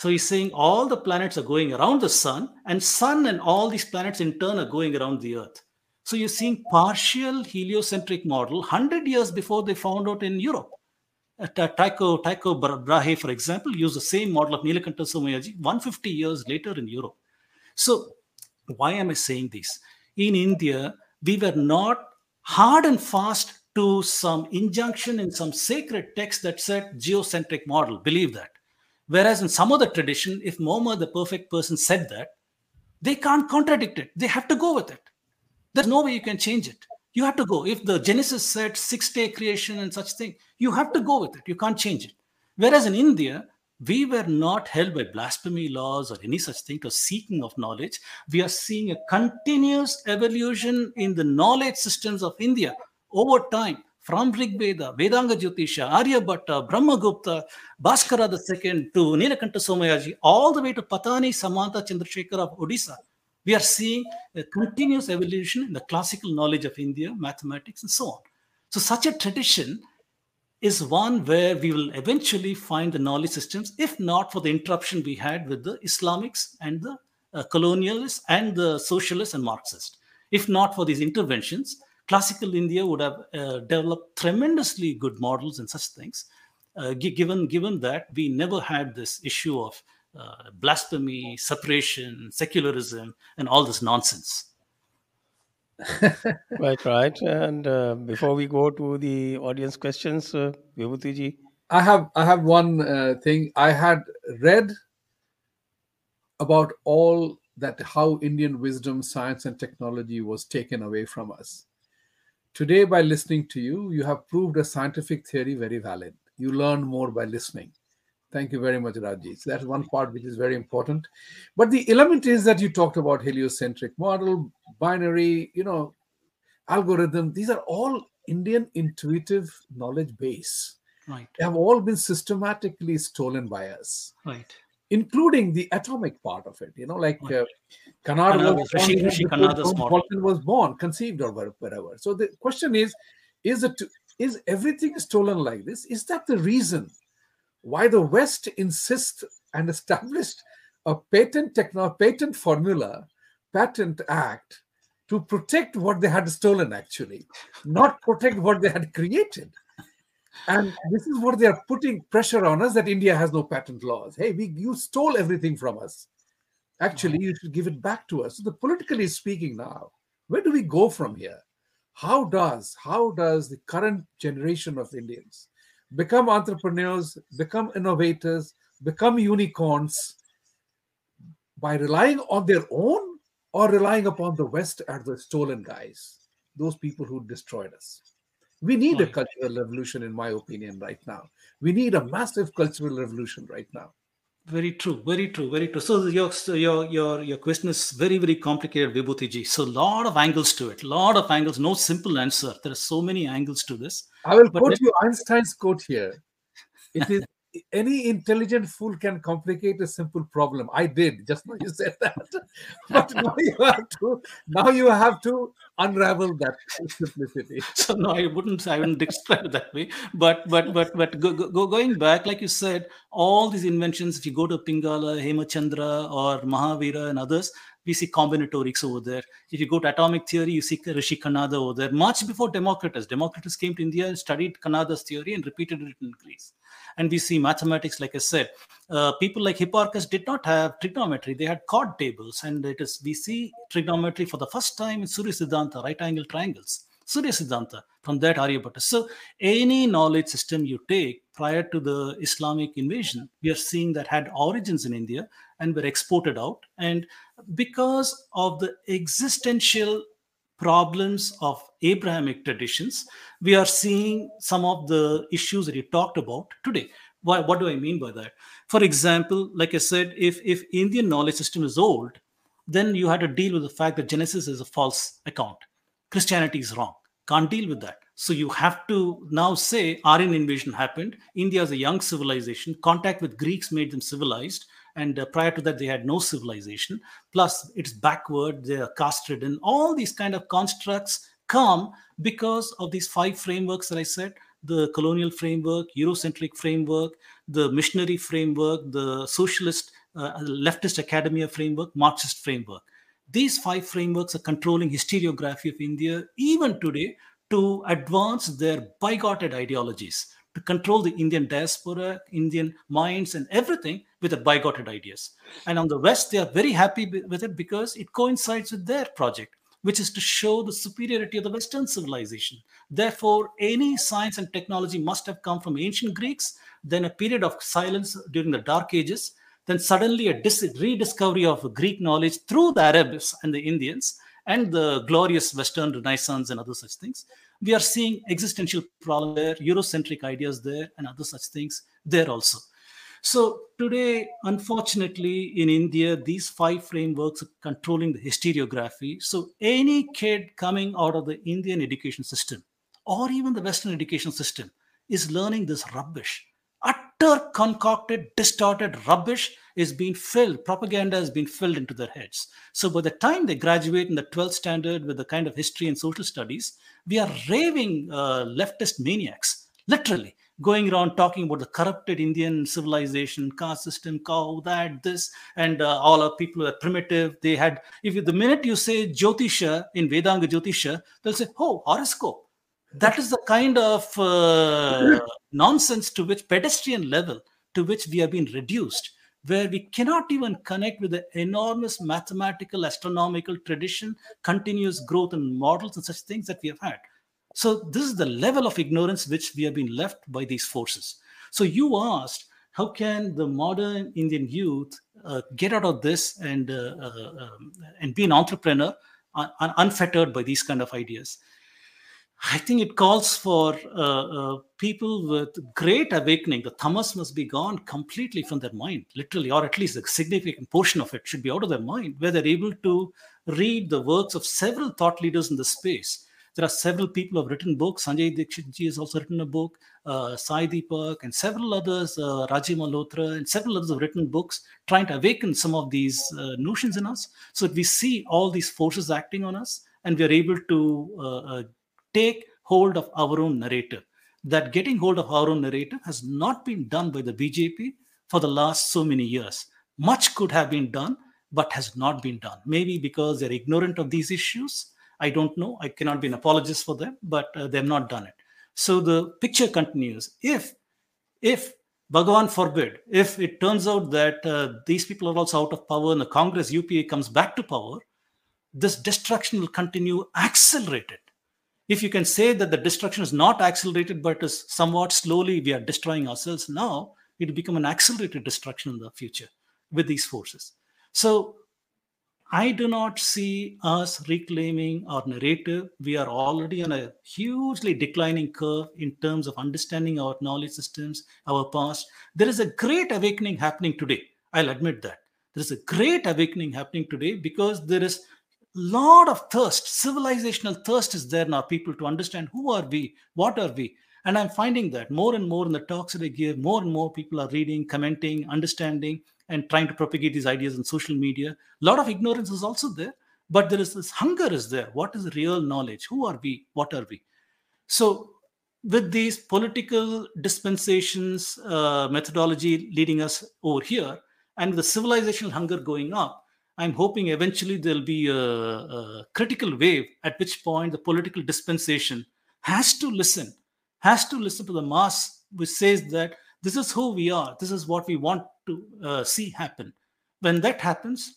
So he's saying all the planets are going around the sun and all these planets in turn are going around the earth. So you're seeing partial heliocentric model 100 years before they found out in Europe. Tycho Brahe, for example, used the same model of Nilakantha Somayaji 150 years later in Europe. So why am I saying this? In India, we were not hard and fast to some injunction in some sacred text that said geocentric model, believe that. Whereas in some other tradition, if Mohammed, the perfect person, said that, they can't contradict it. They have to go with it. There's no way you can change it. You have to go. If the Genesis said 6-day creation and such thing, you have to go with it. You can't change it. Whereas in India, we were not held by blasphemy laws or any such thing to seeking of knowledge. We are seeing a continuous evolution in the knowledge systems of India over time. From Rigveda, Vedanga Jyotisha, Aryabhata, Brahmagupta, Bhaskara II to Nilakantha Somayaji, all the way to Patani Samanta Chandrasekhara of Odisha, we are seeing a continuous evolution in the classical knowledge of India, mathematics, and so on. So such a tradition is one where we will eventually find the knowledge systems, if not for the interruption we had with the Islamics and the colonialists and the socialists and Marxists. If not for these interventions, classical India would have developed tremendously good models and such things, given that we never had this issue of blasphemy, separation, secularism, and all this nonsense. Right. And before we go to the audience questions, Vibhuti ji, I have one thing. I had read about all that, how Indian wisdom, science, and technology was taken away from us. Today, by listening to you, you have proved a scientific theory very valid. You learn more by listening. Thank you very much, Rajji. So that's one part which is very important. But the element is that you talked about heliocentric model, binary, algorithm. These are all Indian intuitive knowledge base. Right. They have all been systematically stolen by us. Right. Including the atomic part of it, Kanada was born, conceived, or wherever. So the question is everything stolen like this? Is that the reason why the West insists and established a patent formula, patent act to protect what they had stolen, actually, not protect what they had created? And this is what they are putting pressure on us, that India has no patent laws. Hey, you stole everything from us. Actually, you should give it back to us. So politically speaking now, where do we go from here? How does the current generation of Indians become entrepreneurs, become innovators, become unicorns by relying on their own or relying upon the West as the stolen guys, those people who destroyed us? We need a cultural revolution, in my opinion, right now. We need a massive cultural revolution right now. Very true, very true, very true. So your question is very, very complicated, Vibhuti ji. So a lot of angles to it, no simple answer. There are so many angles to this. I will quote you Einstein's quote here. It is, any intelligent fool can complicate a simple problem. I did, just now you said that. But now you have to unravel that simplicity. So no, I wouldn't describe it that way. But going back, like you said, all these inventions, if you go to Pingala, Hemachandra, or Mahavira and others, we see combinatorics over there. If you go to atomic theory, you see Rishi Kanada over there, much before Democritus. Democritus came to India and studied Kanada's theory and repeated it in Greece. And we see mathematics, like I said, people like Hipparchus did not have trigonometry. They had chord tables, and we see trigonometry for the first time in Surya Siddhanta, right angle triangles. Surya Siddhanta, from that Aryabhata. So any knowledge system you take prior to the Islamic invasion, we are seeing that had origins in India and were exported out. And because of the existential problems of Abrahamic traditions, we are seeing some of the issues that you talked about today. What do I mean by that? For example, like I said, if Indian knowledge system is old, then you had to deal with the fact that Genesis is a false account. Christianity is wrong. Can't deal with that. So you have to now say Aryan invasion happened. India is a young civilization. Contact with Greeks made them civilized. And prior to that, they had no civilization. Plus, it's backward, they are caste-ridden. All these kind of constructs come because of these 5 frameworks that I said: the colonial framework, Eurocentric framework, the missionary framework, the socialist, leftist academia framework, Marxist framework. These 5 frameworks are controlling historiography of India, even today, to advance their bigoted ideologies, to control the Indian diaspora, Indian minds, and everything with the bigoted ideas. And on the West, they are very happy with it because it coincides with their project, which is to show the superiority of the Western civilization. Therefore, any science and technology must have come from ancient Greeks, then a period of silence during the Dark Ages, then suddenly a rediscovery of Greek knowledge through the Arabs and the Indians, and the glorious Western Renaissance and other such things. We are seeing existential problems there, Eurocentric ideas there, and other such things there also. So today, unfortunately, in India, these 5 frameworks are controlling the historiography. So any kid coming out of the Indian education system, or even the Western education system, is learning this rubbish. Utter, concocted, distorted rubbish is being filled. Propaganda has been filled into their heads. So by the time they graduate in the 12th standard with the kind of history and social studies, we are raving leftist maniacs, literally, going around talking about the corrupted Indian civilization, caste system, cow, that, this, and all our people are primitive. They had, the minute you say Jyotisha, in Vedanga Jyotisha, they'll say, oh, horoscope. That is the kind of nonsense to which, pedestrian level, to which we have been reduced. where we cannot even connect with the enormous mathematical, astronomical tradition, continuous growth and models and such things that we have had. So this is the level of ignorance which we have been left by these forces. So you asked, how can the modern Indian youth get out of this and be an entrepreneur unfettered by these kind of ideas? I think it calls for people with great awakening. The tamas must be gone completely from their mind, literally, or at least a significant portion of it should be out of their mind, where they're able to read the works of several thought leaders in the space. There are several people who have written books. Sanjay Dixit ji has also written a book, Sai Deepak, and several others, Raji Malhotra, and several others have written books trying to awaken some of these notions in us, so that we see all these forces acting on us, and we are able to take hold of our own narrative. That getting hold of our own narrative has not been done by the BJP for the last so many years. Much could have been done, but has not been done. Maybe because they're ignorant of these issues. I don't know. I cannot be an apologist for them, but they have not done it. So the picture continues. If Bhagavan forbid, if it turns out that these people are also out of power and the Congress UPA comes back to power, this destruction will continue accelerated. If you can say that the destruction is not accelerated, but is somewhat slowly, we are destroying ourselves now, it will become an accelerated destruction in the future with these forces. So I do not see us reclaiming our narrative. We are already on a hugely declining curve in terms of understanding our knowledge systems, our past. There is a great awakening happening today. I'll admit that. There is a great awakening happening today because there is lot of thirst, civilizational thirst is there in our people to understand who are we, what are we. And I'm finding that more and more in the talks that I give, more and more people are reading, commenting, understanding, and trying to propagate these ideas on social media. A lot of ignorance is also there, but there is this hunger is there. What is real knowledge? Who are we? What are we? So with these political dispensations, methodology leading us over here, and the civilizational hunger going up, I'm hoping eventually there'll be a critical wave at which point the political dispensation has to listen to the mass, which says that this is who we are, this is what we want to see happen. When that happens,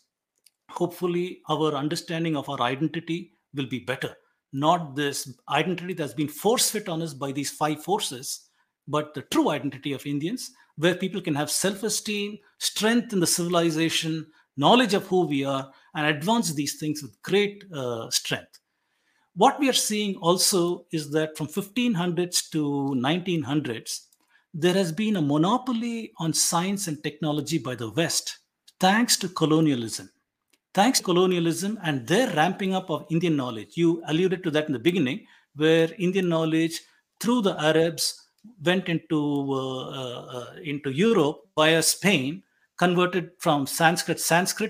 hopefully our understanding of our identity will be better. Not this identity that's been force-fit on us by these five forces, but the true identity of Indians, where people can have self-esteem, strength in the civilization, knowledge of who we are, and advance these things with great strength. What we are seeing also is that from 1500s to 1900s, there has been a monopoly on science and technology by the West, thanks to colonialism. Thanks to colonialism and their ramping up of Indian knowledge. You alluded to that in the beginning, where Indian knowledge through the Arabs went into Europe via Spain, converted from Sanskrit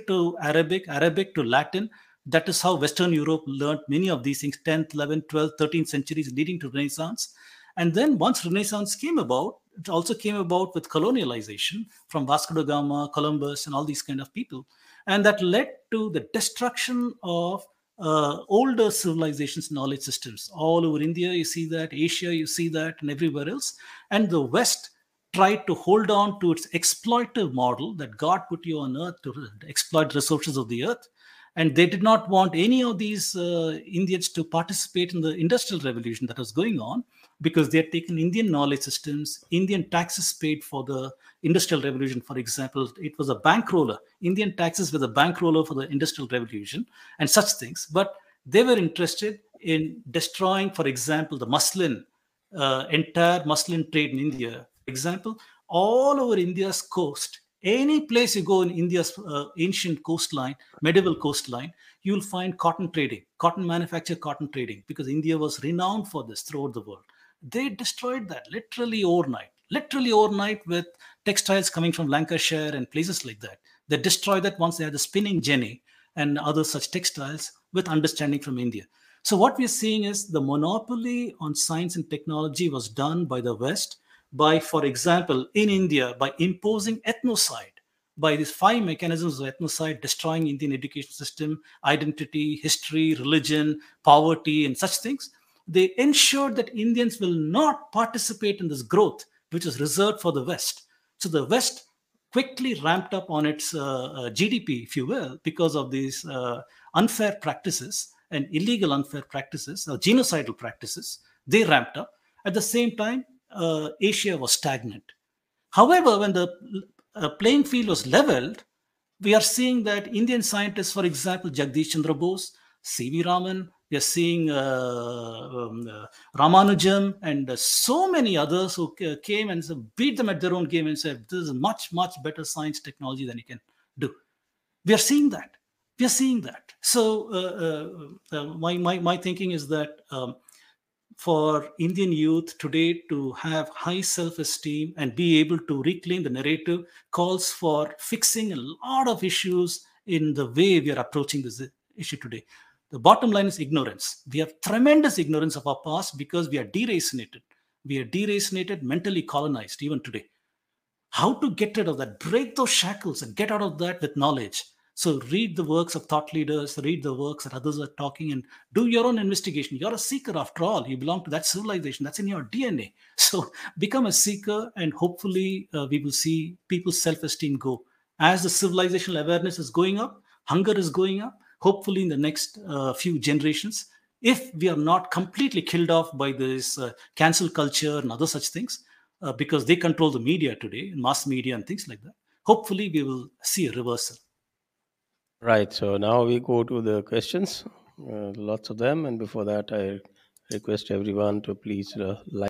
to Arabic, Arabic to Latin. That is how Western Europe learned many of these things, 10th, 11th, 12th, 13th centuries leading to Renaissance. And then once Renaissance came about, it also came about with colonialization from Vasco da Gama, Columbus, and all these kind of people. And that led to the destruction of older civilizations, knowledge systems. All over India, you see that, Asia, you see that, and everywhere else. And the West tried to hold on to its exploitive model that God put you on earth to exploit resources of the earth. And they did not want any of these Indians to participate in the industrial revolution that was going on, because they had taken Indian knowledge systems, Indian taxes paid for the industrial revolution. For example, it was a bankroller. Indian taxes were the bankroller for the industrial revolution and such things. But they were interested in destroying, for example, the muslin, entire muslin trade in India. Example, all over India's coast, any place you go in India's ancient coastline, medieval coastline, you'll find cotton trading, cotton manufacture, cotton trading, because India was renowned for this throughout the world. They destroyed that literally overnight with textiles coming from Lancashire and places like that. They destroyed that once they had the spinning jenny and other such textiles with understanding from India. So what we're seeing is the monopoly on science and technology was done by the West, by, for example, in India, by imposing ethnocide, by these five mechanisms of ethnocide, destroying Indian education system, identity, history, religion, poverty, and such things. They ensured that Indians will not participate in this growth, which is reserved for the West. So the West quickly ramped up on its GDP, if you will, because of these unfair practices and illegal unfair practices, or genocidal practices. They ramped up. At the same time, Asia was stagnant. However, when the playing field was leveled, we are seeing that Indian scientists, for example, Jagdish Chandra Bose, C.V. Raman, we are seeing Ramanujan and so many others who came and beat them at their own game and said, this is much, much better science technology than you can do. We are seeing that. We are seeing that. So my thinking is that for Indian youth today to have high self-esteem and be able to reclaim the narrative calls for fixing a lot of issues in the way we are approaching this issue today. The bottom line is ignorance. We have tremendous ignorance of our past because we are deracinated. We are deracinated, mentally colonized even today. How to get rid of that, break those shackles and get out of that with knowledge. So read the works of thought leaders, read the works that others are talking and do your own investigation. You're a seeker after all. You belong to that civilization. That's in your DNA. So become a seeker and hopefully we will see people's self-esteem go. As the civilizational awareness is going up, hunger is going up, hopefully in the next few generations, if we are not completely killed off by this cancel culture and other such things, because they control the media today, mass media and things like that, hopefully we will see a reversal. Right. So now we go to the questions, lots of them. And before that, I request everyone to please like.